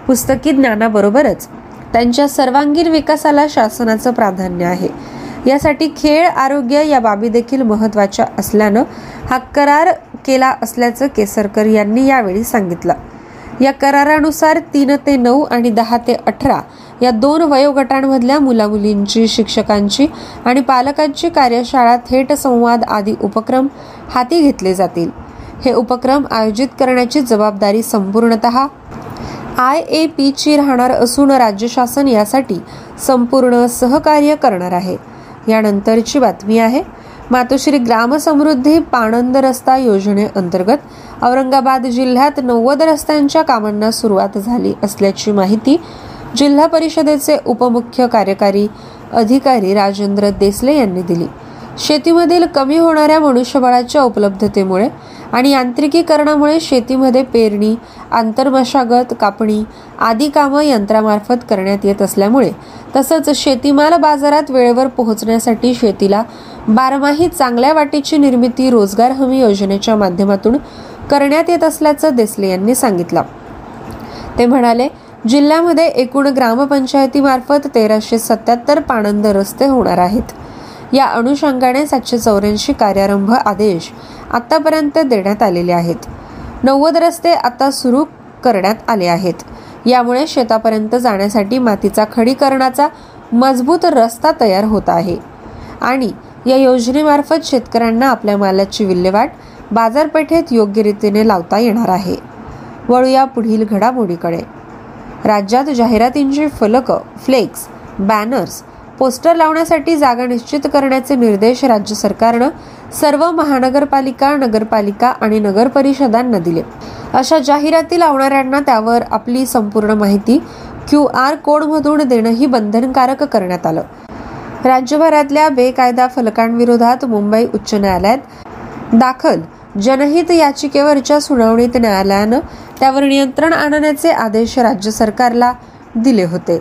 पुस्तकी ज्ञानाबरोबरच त्यांच्या सर्वांगीण विकासाला शासनाचं प्राधान्य आहे. यासाठी खेळ, आरोग्य या बाबी देखील महत्त्वाच्या असल्यानं हा करार केला असल्याचं केसरकर यांनी यावेळी सांगितलं. या करारानुसार तीन ते नऊ आणि दहा ते अठरा या दोन वयोगटांमधल्या मुलामुलींची, शिक्षकांची आणि पालकांची कार्यशाळा, थेट संवाद आदी उपक्रम हाती घेतले जातील. हे उपक्रम आयोजित करण्याची जबाबदारी संपूर्णतः आय ए पी ची राहणार असून राज्य शासन यासाठी संपूर्ण सहकार्य करणार आहे. यानंतरची बातमी आहे. मातोश्री ग्रामसमृद्धी पाणंद रस्ता योजनेअंतर्गत औरंगाबाद जिल्ह्यात नव्वद रस्त्यांच्या कामांना सुरुवात झाली असल्याची माहिती जिल्हा परिषदेचे उपमुख्य कार्यकारी अधिकारी राजेंद्र देसले यांनी दिली. शेतीमधील कमी होणाऱ्या मनुष्यबळाच्या उपलब्धतेमुळे आणि यांत्रिकीकरणामुळे शेतीमध्ये पेरणी, आंतरमशागत, कापणी आदी कामं यंत्रामार्फत करण्यात येत असल्यामुळे तसंच शेतीमाल बाजारात वेळेवर पोहोचण्यासाठी शेतीला बारमाही चांगल्या वाटेची निर्मिती रोजगार हमी योजनेच्या माध्यमातून करण्यात येत असल्याचं देसले यांनी सांगितलं. ते म्हणाले, जिल्ह्यामध्ये एकूण ग्रामपंचायतीमार्फत तेराशे सत्याहत्तर पाणंद रस्ते होणार आहेत. या अनुषंगाने सातशे चौऱ्याऐंशी कार्यारंभ आदेश आतापर्यंत देण्यात आलेले आहेत. नव्वद रस्ते आता सुरू करण्यात आले आहेत. यामुळे शेतापर्यंत जाण्यासाठी मातीचा खडीकरणाचा मजबूत रस्ता तयार होत आहे आणि या योजनेमार्फत शेतकऱ्यांना आपल्या मालाची विल्हेवाट बाजारपेठेत योग्य रीतीने लावता येणार आहे. वळूया पुढील घडामोडीकडे. राज्यात जाहिरातींचे फलक, फ्लेक्स, बॅनर्स, पोस्टर लावण्यासाठी जागा निश्चित करण्याचे निर्देश राज्य सरकारनं सर्व महानगरपालिका, नगरपालिका आणि नगर परिषदांना दिले. अशा जाहिराती लावणाऱ्यांना त्यावर आपली संपूर्ण माहिती क्यू आर कोडमधून देणंही बंधनकारक करण्यात आलं. राज्यभरातल्या बेकायदा फलकांविरोधात मुंबई उच्च न्यायालयात दाखल जनहित याचिकेवरच्या सुनावणीत न्यायालयानं त्यावर नियंत्रण आणण्याचे आदेश राज्य सरकारला दिले होते.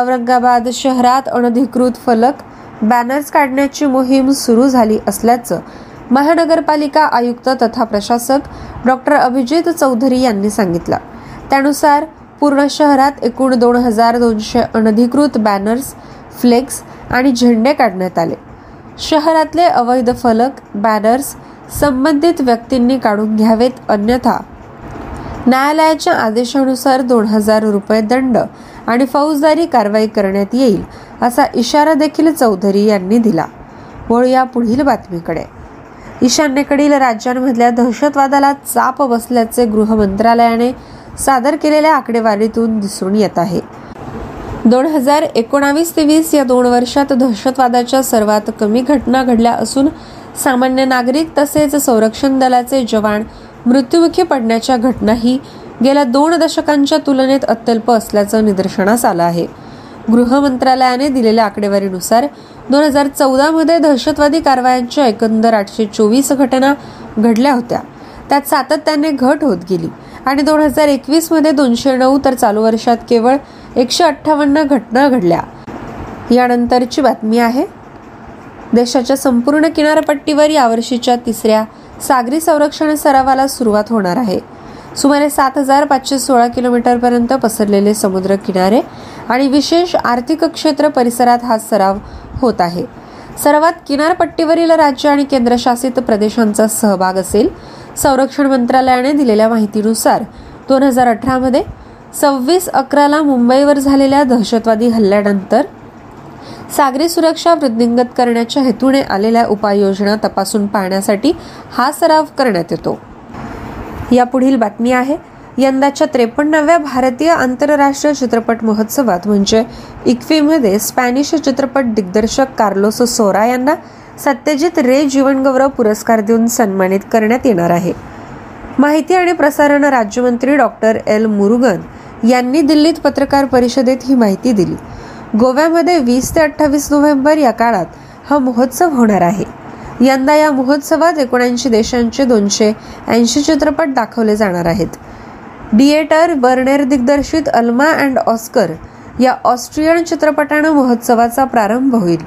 औरंगाबाद शहरात अनधिकृत फलक बॅनर्स काढण्याची मोहीम सुरू झाली असल्याचं महानगरपालिका आयुक्त तथा प्रशासक डॉक्टर अभिजित चौधरी यांनी सांगितलं. त्यानुसार पूर्ण शहरात एकूण दोन हजार दोनशे अनधिकृत बॅनर्स, फ्लेक्स आणि झेंडे काढण्यात आले. शहरातले अवैध फलक बॅनर्स संबंधित व्यक्तींनी काढून घ्यावेत, अन्यथा न्यायालयाच्या आदेशानुसार दोन हजार रुपये दंड आणि फौजदारी कारवाई करण्यात येईल, असा इशारा देखील चौधरी यांनी दिला. वळूया पुढील बातमीकडे. ईशान्येकडील राज्यांमधल्या दहशतवादाला चाप बसल्याचे गृह मंत्रालयाने सादर केलेल्या आकडेवारीतून दिसून येत आहे. दोन हजार एकोणावीस ते वीस या दोन वर्षात दहशतवादाच्या सर्वात कमी घटना घडल्या असून सामान्य नागरिक तसेच संरक्षण दलाचे जवान मृत्युमुखी पडण्याच्या घटनाही गेल्या दोन दशकांच्या तुलनेत अत्यल्प असल्याचं निदर्शनास आलं आहे. गृह मंत्रालयाने दिलेल्या आकडेवारीनुसार दोन हजार चौदामध्ये दहशतवादी कारवायांच्या एकंदर आठशे चोवीस घटना घडल्या होत्या. त्यात सातत्याने घट होत गेली आणि दोन हजार एकवीसमध्ये दोनशे नऊ तर चालू वर्षात केवळ एकशे अठ्ठावन्न घटना घडल्या. यानंतरची बातमी आहे. देशाच्या संपूर्ण किनारपट्टीवर यावर्षीच्या तिसऱ्या सागरी संरक्षण सरावाला सुरुवात होणार आहे. सुमारे सात हजार पाचशे सोळा किलोमीटरपर्यंत पसरलेले समुद्र किनारे आणि विशेष आर्थिक क्षेत्र परिसरात हा सराव होत आहे. सरावात किनारपट्टीवरील राज्य आणि केंद्रशासित प्रदेशांचा सहभाग असेल. संरक्षण मंत्रालयाने दिलेल्या माहितीनुसार दोन हजार अठरामध्ये सव्वीस अकराला मुंबईवर झालेल्या दहशतवादी हल्ल्यानंतर सागरी सुरक्षा वृद्धिंगत करण्याच्या हेतूने आलेल्या उपाययोजना तपासून पाहण्यासाठी हा सराव करण्यात येतो. यापुढील बातमी आहे. यंदाच्या त्रेपन्नाव्या भारतीय आंतरराष्ट्रीय चित्रपट महोत्सवात म्हणजे इक्फीमध्ये स्पॅनिश चित्रपट दिग्दर्शक कार्लोस सोरा यांना सत्यजित रे जीवनगौरव पुरस्कार देऊन सन्मानित करण्यात येणार आहे. माहिती आणि प्रसारण राज्यमंत्री डॉक्टर एल मुरुगन यांनी दिल्लीत पत्रकार परिषदेत ही माहिती दिली. गोव्यामध्ये वीस ते अठ्ठावीस नोव्हेंबर या काळात हा महोत्सव होणार आहे. यंदा या महोत्सवात एकोणऐंशी देशांचे दोनशे ऐंशी चित्रपट दाखवले जाणार आहेत. डिएटर बर्नेर दिग्दर्शित अल्मा अँड ऑस्कर या ऑस्ट्रियन चित्रपटानं महोत्सवाचा प्रारंभ होईल,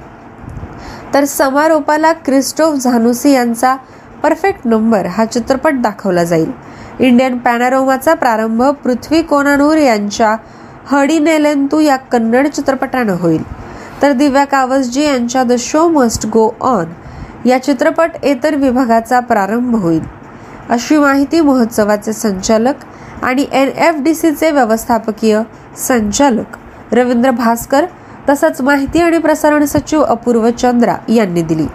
तर समारोपाला क्रिस्टोफ झानुसी यांचा परफेक्ट नंबर हा चित्रपट दाखवला जाईल. इंडियन पॅनोरमाचा प्रारंभ पृथ्वी कोनानूर यांच्या हडीनेलेंतू या कन्नड चित्रपटानं होईल, तर दिव्या कावसजी यांच्या the show must go on या चित्रपट इतर विभागाचा प्रारंभ होईल, अशी माहिती महोत्सवाचे संचालक आणि एन एफ डी सीचे व्यवस्थापकीय संचालक रवींद्र भास्कर तसंच माहिती आणि प्रसारण सचिव अपूर्व चंद्रा यांनी दिली.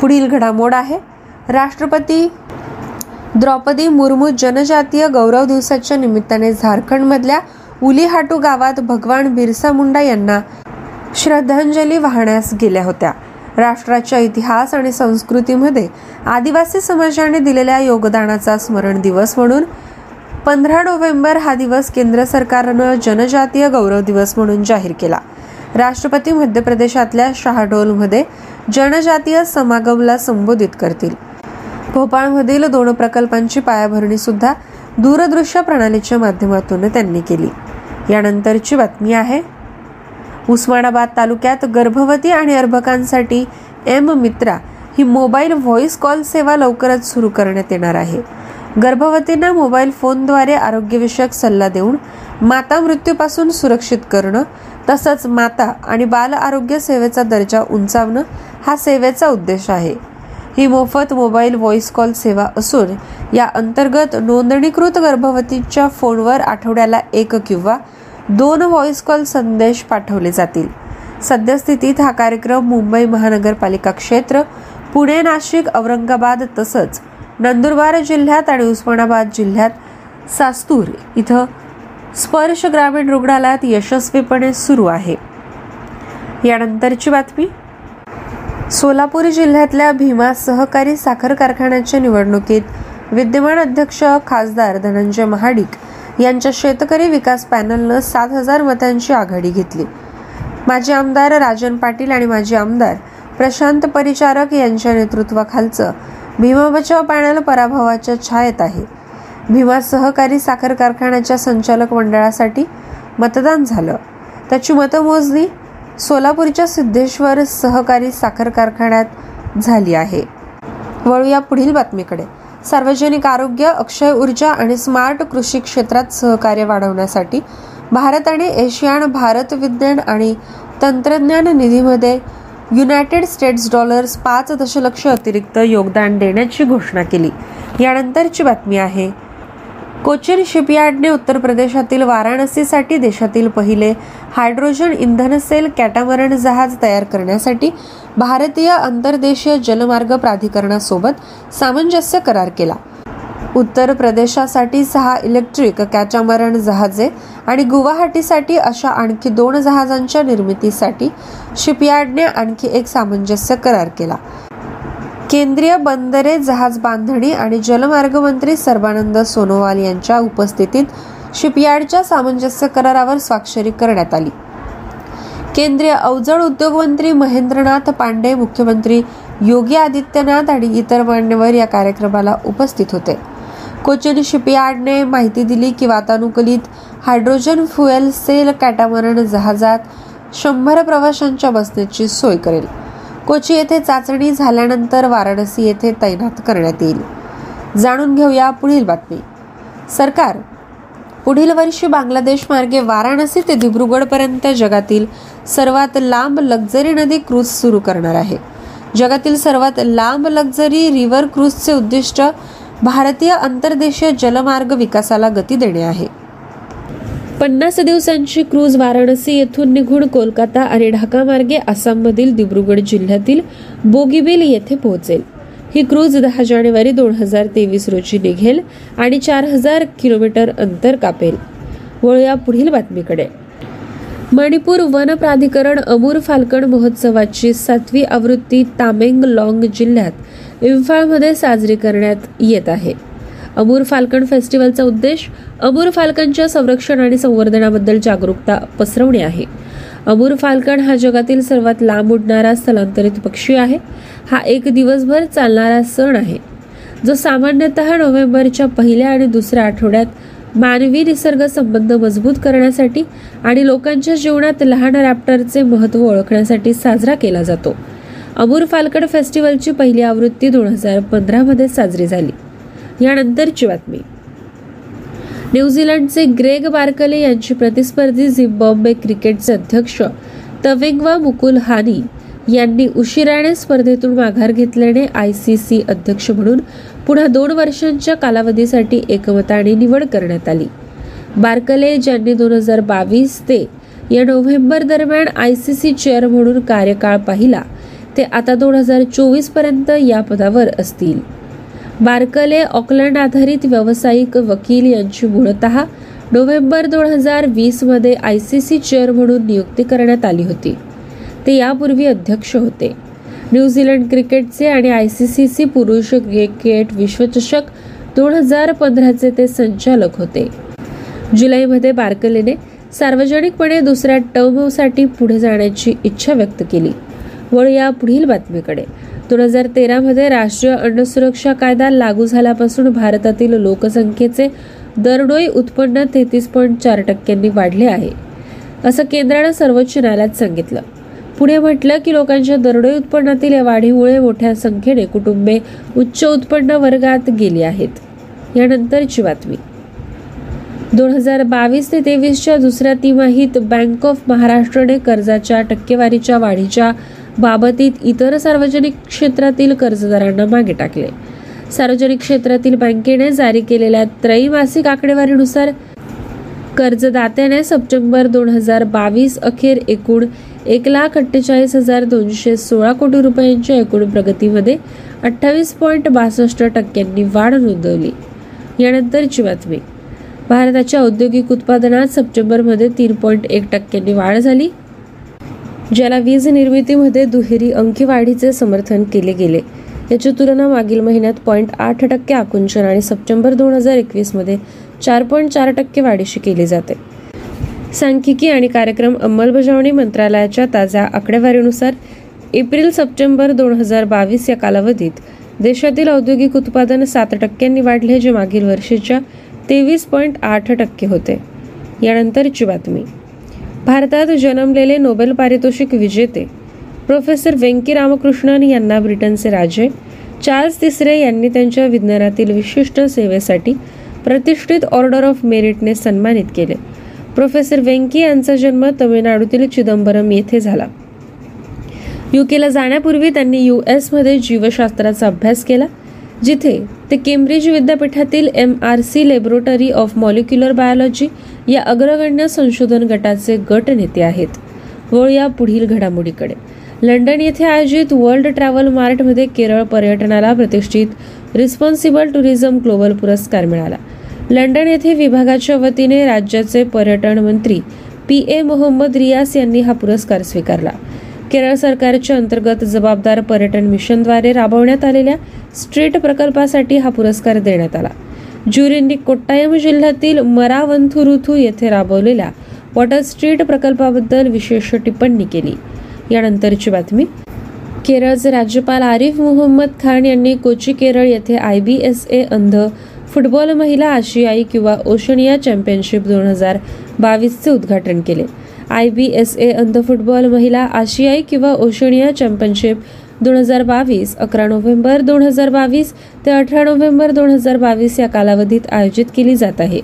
पुढील घडामोड आहे. राष्ट्रपती द्रौपदी मुर्मू जनजातीय गौरव दिवसाच्या निमित्ताने झारखंडमधल्या उलीहाटू गावात भगवान बिरसा मुंडा यांना श्रद्धांजली वाहण्यास गेल्या होत्या. राष्ट्राच्या इतिहास आणि संस्कृतीमध्ये आदिवासी समाजाने दिलेल्या योगदानाचा स्मरण दिवस म्हणून पंधरा नोव्हेंबर हा दिवस केंद्र सरकारनं जनजातीय गौरव दिवस म्हणून जाहीर केला. राष्ट्रपती मध्य प्रदेशातल्या शाहडोलमध्ये जनजातीय समागमला संबोधित करतील. भोपाळमधील दोन प्रकल्पांची पायाभरणी सुद्धा दूरदृश्य प्रणालीच्या माध्यमातून त्यांनी केली. यानंतरची बातमी आहे. उस्मानाबाद तालुक्यात गर्भवती आणि अर्भकांसाठी एम मित्रा ही मोबाईल व्हॉइस कॉल सेवा लवकरच सुरू करण्यात येणार आहे. गर्भवतींना मोबाईल फोनद्वारे आरोग्यविषयक सल्ला देऊन माता मृत्यूपासून सुरक्षित करणं तसंच माता आणि बाल आरोग्य सेवेचा दर्जा उंचावणं हा सेवेचा उद्देश आहे. ही मोफत मोबाईल व्हॉइस कॉल सेवा असून या अंतर्गत नोंदणीकृत गर्भवतींच्या फोनवर आठवड्याला एक किंवा दोन व्हॉइस कॉल संदेश पाठवले जातील. सद्यस्थितीत हा कार्यक्रम मुंबई महानगरपालिका क्षेत्र, पुणे, नाशिक, औरंगाबाद तसंच नंदुरबार जिल्ह्यात आणि उस्मानाबाद जिल्ह्यात सास्तूर इथं स्पर्श ग्रामीण रुग्णालयात यशस्वीपणे सुरू आहे. यानंतरची बातमी. सोलापूर जिल्ह्यातल्या भीमा सहकारी साखर कारखान्याच्या निवडणुकीत विद्यमान अध्यक्ष खासदार धनंजय महाडिक यांच्या शेतकरी विकास पॅनलनं सात हजार मतांची आघाडी घेतली. माजी आमदार राजन पाटील आणि माजी आमदार प्रशांत परिचारक यांच्या नेतृत्वाखालचं भीमा बचाव पॅनल पराभवाच्या छायेत आहे. भीमा सहकारी साखर कारखान्याच्या संचालक मंडळासाठी मतदान झालं. त्याची मतमोजणी सोलापूरच्या सिद्धेश्वर सहकारी साखर कारखान्यात झाली आहे. वळूया पुढील बातमीकडे. सार्वजनिक आरोग्य, अक्षय ऊर्जा आणि स्मार्ट कृषी क्षेत्रात सहकार्य वाढवण्यासाठी भारत आणि एशियान भारत विज्ञान आणि तंत्रज्ञान निधीमध्ये युनायटेड स्टेट्स डॉलर्स पाच दशलक्ष अतिरिक्त योगदान देण्याची घोषणा केली. यानंतरची बातमी आहे. कोचीन शिपयार्डने उत्तर प्रदेशातील वाराणसीसाठी देशातील पहिले हायड्रोजन इंधन सेल कॅटामरन जहाज तयार करण्यासाठी भारतीय अंतर्देशीय जलमार्ग प्राधिकरणासोबत सामंजस्य करार केला. उत्तर प्रदेशासाठी सहा इलेक्ट्रिक कॅटामरन जहाजे आणि गुवाहाटीसाठी अशा आणखी दोन जहाजांच्या निर्मितीसाठी शिपयार्डने आणखी एक सामंजस्य करार केला. केंद्रीय बंदरे, जहाज बांधणी आणि जलमार्ग मंत्री सर्बानंद सोनोवाल यांच्या उपस्थितीत शिपयार्डच्या सामंजस्य करारावर स्वाक्षरी करण्यात आली. केंद्रीय अवजड उद्योगमंत्री महेंद्रनाथ पांडे, मुख्यमंत्री योगी आदित्यनाथ आणि इतर मान्यवर या कार्यक्रमाला उपस्थित होते. कोचीन शिपयार्डने माहिती दिली की वातानुकूलित हायड्रोजन फ्युएल सेल कॅटामरन जहाजात शंभर प्रवाशांच्या बसण्याची सोय करेल. कोची येथे चाचणी झाल्यानंतर वाराणसी येथे तैनात करण्यात येईल. जाणून घेऊया पुढील बातमी. सरकार पुढील वर्षी बांगलादेश मार्गे वाराणसी ते दिब्रुगडपर्यंत जगातील सर्वात लांब लक्झरी नदी क्रूज सुरू करणार आहे. जगातील सर्वात लांब लक्झरी रिव्हर क्रूजचे उद्दिष्ट भारतीय अंतर्देशीय जलमार्ग विकासाला गती देणे आहे. पन्नास दिवसांची क्रूज वाराणसी येथून निघून कोलकाता आणि ढाका मार्गे आसाममधील दिब्रुगड जिल्ह्यातील बोगीबील येथे पोहोचेल. ही क्रूज दहा जानेवारी दोन हजार तेवीस रोजी निघेल आणि चार हजार किलोमीटर अंतर कापेल. वळूया पुढील बातमीकडे. मणिपूर वन प्राधिकरण अमूर फाल्कण महोत्सवाची सातवी आवृत्ती तामेंगलाँग जिल्ह्यात इम्फाळमध्ये साजरी करण्यात येत आहे. अमूर फाल्कण फेस्टिवलचा उद्देश अमूर फाल्कणच्या संरक्षण आणि संवर्धनाबद्दल जागरूकता पसरवणे आहे. अमूर फाल्कण हा जगातील सर्वात लांब उडणारा स्थलांतरित पक्षी आहे. हा एक दिवसभर चालणारा सण आहे जो सामान्यतः नोव्हेंबरच्या पहिल्या आणि दुसऱ्या आठवड्यात मानवी निसर्ग संबंध मजबूत करण्यासाठी आणि लोकांच्या जीवनात लहान रॅप्टरचे महत्त्व ओळखण्यासाठी साजरा केला जातो. अमूर फाल्कण फेस्टिवलची पहिली आवृत्ती दोन हजार पंधरामध्ये साजरी झाली. यानंतरची बातमी. न्यूझीलंडचे ग्रेग बार्कले यांची प्रतिस्पर्धी झिम्बाब्वे क्रिकेटचे अध्यक्ष तवेंगवा मुकुल हानी यांनी उशिराने स्पर्धेतून माघार घेतल्याने आय सी सी अध्यक्ष म्हणून पुन्हा दोन वर्षांच्या कालावधीसाठी एकमताने निवड करण्यात आली. बार्कले, ज्यांनी दोन हजार बावीस ते या नोव्हेंबर दरम्यान आय सी सी चेअर म्हणून कार्यकाळ पाहिला, ते आता दोन हजार चोवीस पर्यंत या पदावर असतील. बार्कले ऑकलंड आधारित व्यावसायिक वकील यांची मूळतः नोव्हेंबर दोन हजार वीसमध्ये आय सी सी चेअर म्हणून नियुक्ती करण्यात आली होती. ते यापूर्वी अध्यक्ष होते. न्यूझीलंड क्रिकेटचे आणि आय सी सी सी पुरुष क्रिकेट विश्वचषक दोन हजार पंधराचे ते संचालक होते. जुलैमध्ये बार्कलेने सार्वजनिकपणे दुसऱ्या टर्मसाठी पुढे जाण्याची इच्छा व्यक्त केली. वळ या पुढील बातमीकडे. दोन हजार तेरामध्ये राष्ट्रीय अन्न सुरक्षा कायदा लागू झाल्यापासून भारतातील लोकसंख्येचे दरडोई उत्पन्न तेहतीस पॉईंट चार टक्क्यांनी वाढले आहे, असं केंद्रानं सर्वोच्च न्यायालयात सांगितलं. पुढे म्हटलं की लोकांच्या दरडोई उत्पन्नातील या वाढीमुळे मोठ्या संख्येने कुटुंबे उच्च उत्पन्न वर्गात गेली आहेत. यानंतरची बातमी. दोन हजार बावीस ते तेवीसच्या दुसऱ्या तिमाहीत बँक ऑफ महाराष्ट्रने कर्जाच्या टक्केवारीच्या वाढीच्या बाबतीत इतर सार्वजनिक क्षेत्रातील कर्जदारांना मागे टाकले. सार्वजनिक क्षेत्रातील बँकेने जारी केलेल्या त्रैमासिक आकडेवारीनुसार कर्जदात्याने सप्टेंबर दोन हजार बावीस अखेर एकूण एक लाख अठ्ठेचाळीस हजार दोनशे सोळा कोटी रुपयांच्या एकूण प्रगतीमध्ये अठ्ठावीस पॉईंट बासष्ट टक्क्यांनी वाढ नोंदवली. यानंतरची बातमी. भारताच्या औद्योगिक उत्पादनात सप्टेंबरमध्ये तीन पॉईंट एक टक्क्यांनी वाढ झाली, ज्याला वीज निर्मितीमध्ये दुहेरी अंकी वाढीचे समर्थन केले गेले. याची तुलना मागील महिन्यात पॉईंट आठ टक्के आकुंचन आणि सप्टेंबर दोन हजार एकवीसमध्ये चार पॉईंट चार टक्के वाढीशी केली जाते. सांख्यिकी आणि कार्यक्रम अंमलबजावणी मंत्रालयाच्या ताज्या आकडेवारीनुसार एप्रिल सप्टेंबर दोन हजार बावीस या कालावधीत देशातील औद्योगिक उत्पादन सात टक्क्यांनी वाढले, जे मागील वर्षीच्या तेवीस पॉईंट आठ टक्के होते. यानंतरची बातमी. भारतात जन्मलेले नोबेल पारितोषिक विजेते प्रोफेसर व्यंकी रामकृष्णन यांना ब्रिटनचे राजे चार्ल्स तिसरे यांनी त्यांच्या विज्ञानातील विशिष्ट सेवेसाठी प्रतिष्ठित ऑर्डर ऑफ मेरिटने सन्मानित केले. प्रोफेसर व्यंकी यांचा जन्म तमिळनाडूतील चिदंबरम येथे झाला. युकेला जाण्यापूर्वी त्यांनी यू एसमध्ये जीवशास्त्राचा अभ्यास केला, जिथे ते केम्ब्रिज विद्यापीठातील M R C laboratory of molecular biology या अग्रगण्य संशोधन गटाचे गटनेते आहेत. व या पुढील घडामोडीकडे. लंडन येथे आयोजित वर्ल्ड ट्रॅव्हल मार्टमध्ये केरळ पर्यटनाला प्रतिष्ठित रिस्पॉन्सिबल टुरिझम ग्लोबल पुरस्कार मिळाला. लंडन येथे विभागाच्या वतीने राज्याचे पर्यटन मंत्री पी ए मोहम्मद रियास यांनी हा पुरस्कार स्वीकारला. केरळ सरकारच्या अंतर्गत जबाबदार पर्यटन मिशनद्वारे राबवण्यात आलेल्या स्ट्रीट प्रकल्पासाठी हा पुरस्कार देण्यात आला. ज्युरींनी कोट्टायम जिल्ह्यातील मरावंथुरुथू येथे राबवलेल्या वॉटर स्ट्रीट प्रकल्पाबद्दल विशेष टिप्पणी केली. यानंतरची बातमी. केरळचे राज्यपाल आरिफ मोहम्मद खान यांनी कोची केरळ येथे आय बी एस ए अंध फुटबॉल महिला आशियाई किंवा ओशनिया चॅम्पियनशिप दोन हजार बावीसचे उद्घाटन केले. आय बी एस ए अंध फुटबॉल महिला आशियाई किंवा ओशनिया चॅम्पियनशिप दोन हजार बावीस अकरा नोव्हेंबर दोन हजार बावीस ते अठरा नोव्हेंबर दोन हजार बावीस या कालावधीत आयोजित केली जात आहे.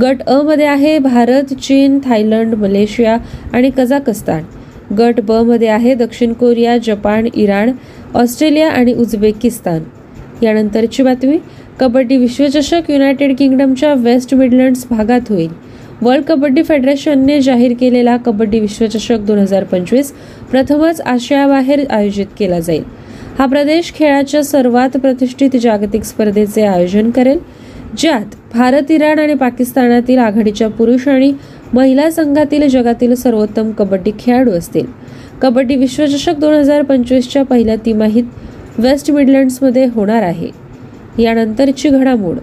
गट अ मध्ये आहे भारत, चीन, थायलंड, मलेशिया आणि कझाकस्तान. गट ब मध्ये आहे दक्षिण कोरिया, जपान, इराण, ऑस्ट्रेलिया आणि उझबेकिस्तान. यानंतरची बातमी. कबड्डी विश्वचषक युनायटेड किंगडमच्या वेस्ट मिडलँड्स भागात होईल. वर्ल्ड कबड्डी फेडरेशनने जाहीर केलेला कबड्डी विश्वचषक दोन हजार पंचवीस प्रथमच आशियाबाहेर आयोजित केला जाईल. हा प्रदेश खेळाच्या सर्वात प्रतिष्ठित जागतिक स्पर्धेचे आयोजन करेल, ज्यात भारत, इराण आणि पाकिस्तानातील आघाडीच्या पुरुष आणि महिला संघातील जगातील सर्वोत्तम कबड्डी खेळाडू असतील. कबड्डी विश्वचषक दोन हजार पंचवीसच्या पहिल्या तिमाहीत वेस्ट मिडलँड्समध्ये होणार आहे. यानंतरची घडामोड.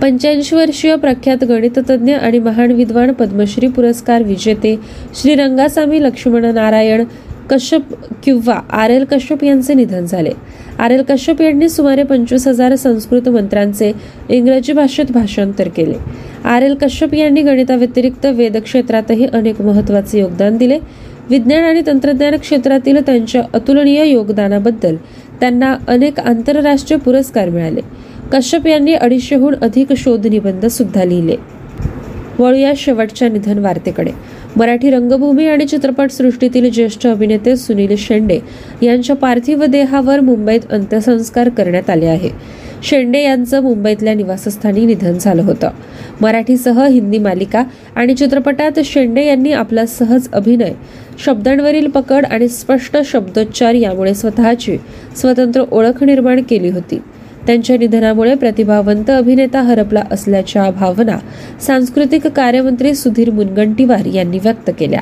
पंच्याऐंशी वर्षीय प्रख्यात गणिततज्ज्ञ आणि महान विद्वान पद्मश्री पुरस्कार विजेते श्री रंगासामी लक्ष्मण नारायण कश्यप किंवा आर एल कश्यप यांचे निधन झाले. आर एल कश्यप यांनी सुमारे पंचवीस हजार संस्कृत मंत्रांचे इंग्रजी भाषेत भाषांतर केले. आर एल कश्यप यांनी गणिताव्यतिरिक्त वेदक्षेत्रातही अनेक महत्त्वाचे योगदान दिले. विज्ञान आणि तंत्रज्ञान क्षेत्रातील त्यांच्या अतुलनीय योगदानाबद्दल त्यांना अनेक आंतरराष्ट्रीय पुरस्कार मिळाले. कश्यप यांनी अडीचशेहून अधिक शोधनिबंध सुद्धा लिहिले. वळूया शेवटच्या निधन वार्तेकडे. मराठी रंगभूमी आणि चित्रपटसृष्टीतील ज्येष्ठ अभिनेते सुनील शेंडे यांच्या पार्थिव देहावर मुंबईत अंत्यसंस्कार करण्यात आले आहे. शेंडे यांचं मुंबईतल्या निवासस्थानी निधन झालं होतं. मराठीसह हिंदी मालिका आणि चित्रपटात शेंडे यांनी आपला सहज अभिनय, शब्दांवरील पकड आणि स्पष्ट शब्दोच्चार यामुळे स्वतःची स्वतंत्र ओळख निर्माण केली होती. त्यांच्या निधनामुळे प्रतिभावंत अभिनेता हरपला असल्याच्या भावना सांस्कृतिक कार्यमंत्री सुधीर मुनगंटीवार यांनी व्यक्त केल्या.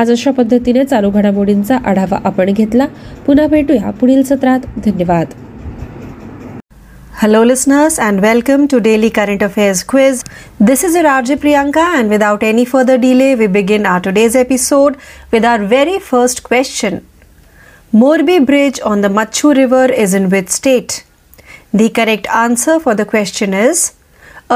आज अशा पद्धतीने चालू घडामोडींचा आढावा आपण घेतला. पुन्हा भेटूया पुढील सत्रात. धन्यवाद. Hello listeners and welcome to Daily Current Affairs Quiz. This is your R J Priyanka, and without any further delay we begin our today's episode with our very first question. Morbi Bridge on the Machu River is in which state? The correct answer for the question is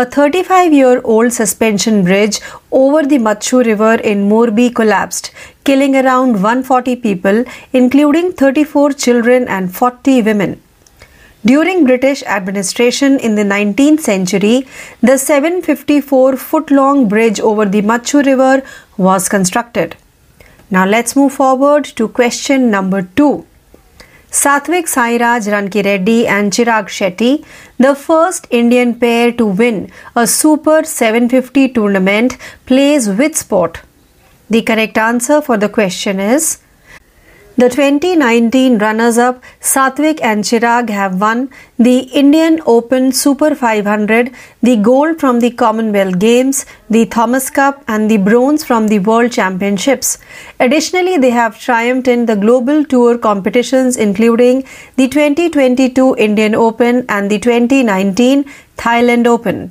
a thirty-five year old suspension bridge over the Machu River in Morbi collapsed, killing around one hundred forty people including thirty-four children and forty women. During British administration in the nineteenth century, the seven hundred fifty-four foot long bridge over the Machu River was constructed. Now let's move forward to question number two. Satvik Sairaj Rankireddy and Chirag Shetty, the first Indian pair to win a Super seven fifty tournament, plays which sport? The correct answer for the question is the twenty nineteen runners-up Satvik and Chirag have won the Indian Open Super five hundred, the gold from the Commonwealth Games, the Thomas Cup and the bronze from the World Championships. Additionally, they have triumphed in the global tour competitions including the twenty twenty-two Indian Open and the twenty nineteen Thailand Open.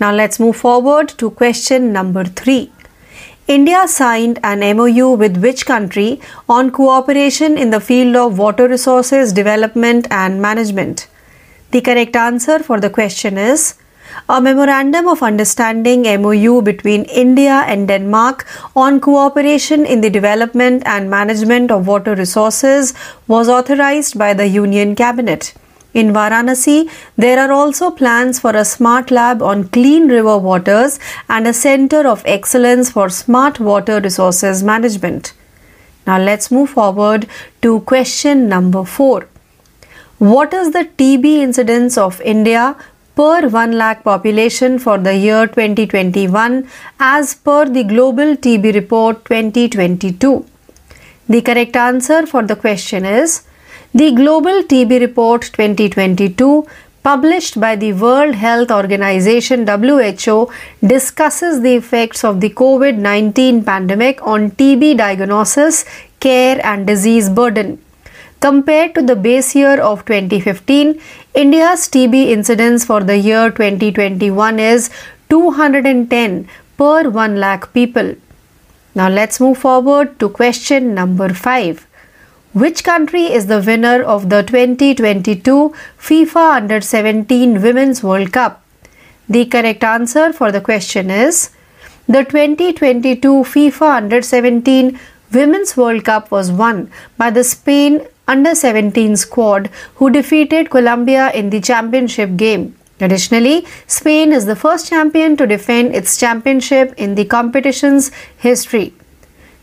Now let's move forward to question number three. India signed an M O U with which country on cooperation in the field of water resources development and management? The correct answer for the question is a Memorandum of Understanding M O U between India and Denmark on cooperation in the development and management of water resources was authorized by the Union Cabinet. In Varanasi, there are also plans for a smart lab on clean river waters and a center of excellence for smart water resources management. Now let's move forward to question number four. What is the T B incidence of India per one lakh population for the year twenty twenty-one as per the Global T B Report twenty twenty-two? The correct answer for the question is the Global T B Report twenty twenty-two, published by the World Health Organization W H O, discusses the effects of the COVID nineteen pandemic on T B diagnosis, care and disease burden. Compared to the base year of twenty fifteen, India's T B incidence for the year twenty twenty-one is two hundred ten per one lakh people. Now let's move forward to question number five. Which country is the winner of the twenty twenty-two FIFA Under seventeen Women's World Cup? The correct answer for the question is the twenty twenty-two FIFA Under seventeen Women's World Cup was won by the Spain Under seventeen squad, who defeated Colombia in the championship game. Additionally, Spain is the first champion to defend its championship in the competition's history.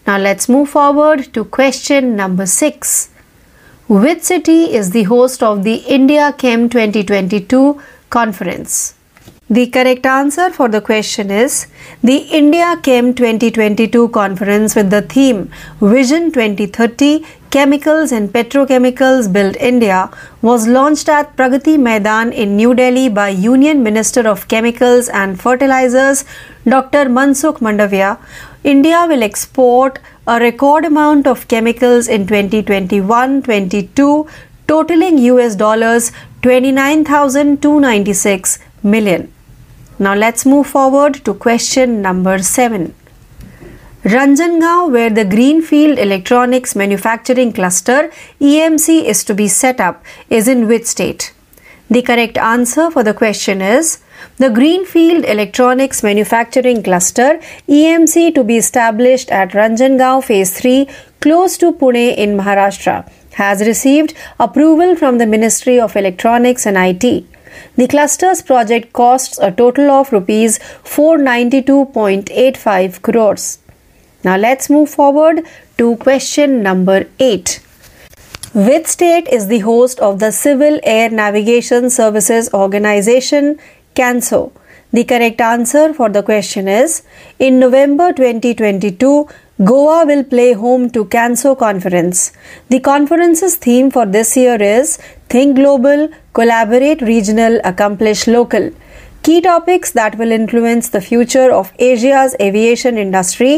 Now let's move forward to question number six. Which city is the host of the India Chem twenty twenty-two conference? The correct answer for the question is the India Chem twenty twenty-two conference with the theme Vision twenty thirty, Chemicals and Petrochemicals Build India, was launched at Pragati Maidan in New Delhi by Union Minister of Chemicals and Fertilizers, Doctor Mansukh Mandavia. India will export a record amount of chemicals in twenty twenty-one twenty-two, totaling U S dollars twenty-nine thousand two hundred ninety-six million. Now let's move forward to question number seven. Ranjangaon, where the Greenfield Electronics Manufacturing Cluster E M C is to be set up, is in which state? The correct answer for the question is the Greenfield Electronics Manufacturing Cluster E M C to be established at Ranjangaon Phase three, close to Pune in Maharashtra, has received approval from the Ministry of Electronics and I T. The cluster's project costs a total of rupees four hundred ninety-two point eight five crores. Now let's move forward to question number eight. Which state is the host of the Civil Air Navigation Services Organization, CANSO? The correct answer for the question is in November twenty twenty-two, Goa will play home to CANSO conference. The conference's theme for this year is Think Global, Collaborate Regional, Accomplish Local. Key topics that will influence the future of Asia's aviation industry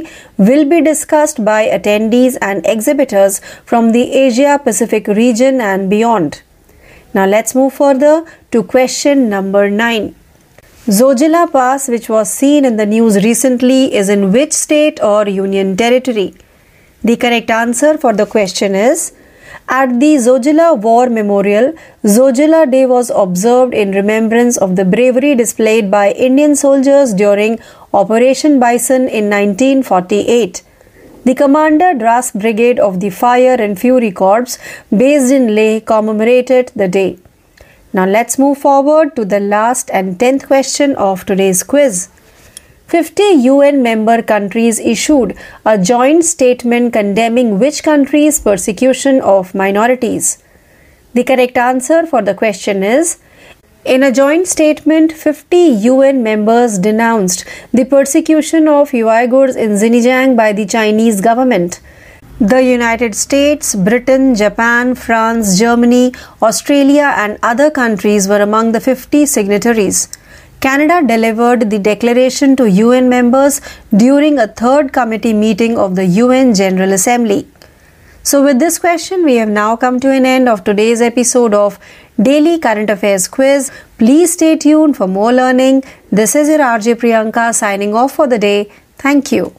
will be discussed by attendees and exhibitors from the Asia-Pacific region and beyond. Now let's move further to question number nine. Zojila Pass, which was seen in the news recently, is in which state or union territory? The correct answer for the question is at the Zojila War Memorial, Zojila Day was observed in remembrance of the bravery displayed by Indian soldiers during Operation Bison in nineteen forty-eight. The Commander Dras Brigade of the Fire and Fury Corps, based in Leh, commemorated the day. Now let's move forward to the last and tenth question of today's quiz. fifty U N member countries issued a joint statement condemning which country's persecution of minorities? The correct answer for the question is in a joint statement, fifty U N members denounced the persecution of Uyghurs in Xinjiang by the Chinese government. The United States, Britain, Japan, France, Germany, Australia and other countries were among the fifty signatories. Canada delivered the declaration to U N members during a third committee meeting of the U N General Assembly. So with this question, we have now come to an end of today's episode of daily current affairs quiz. Please stay tuned for more learning. This is your R J Priyanka signing off for the day. Thank you.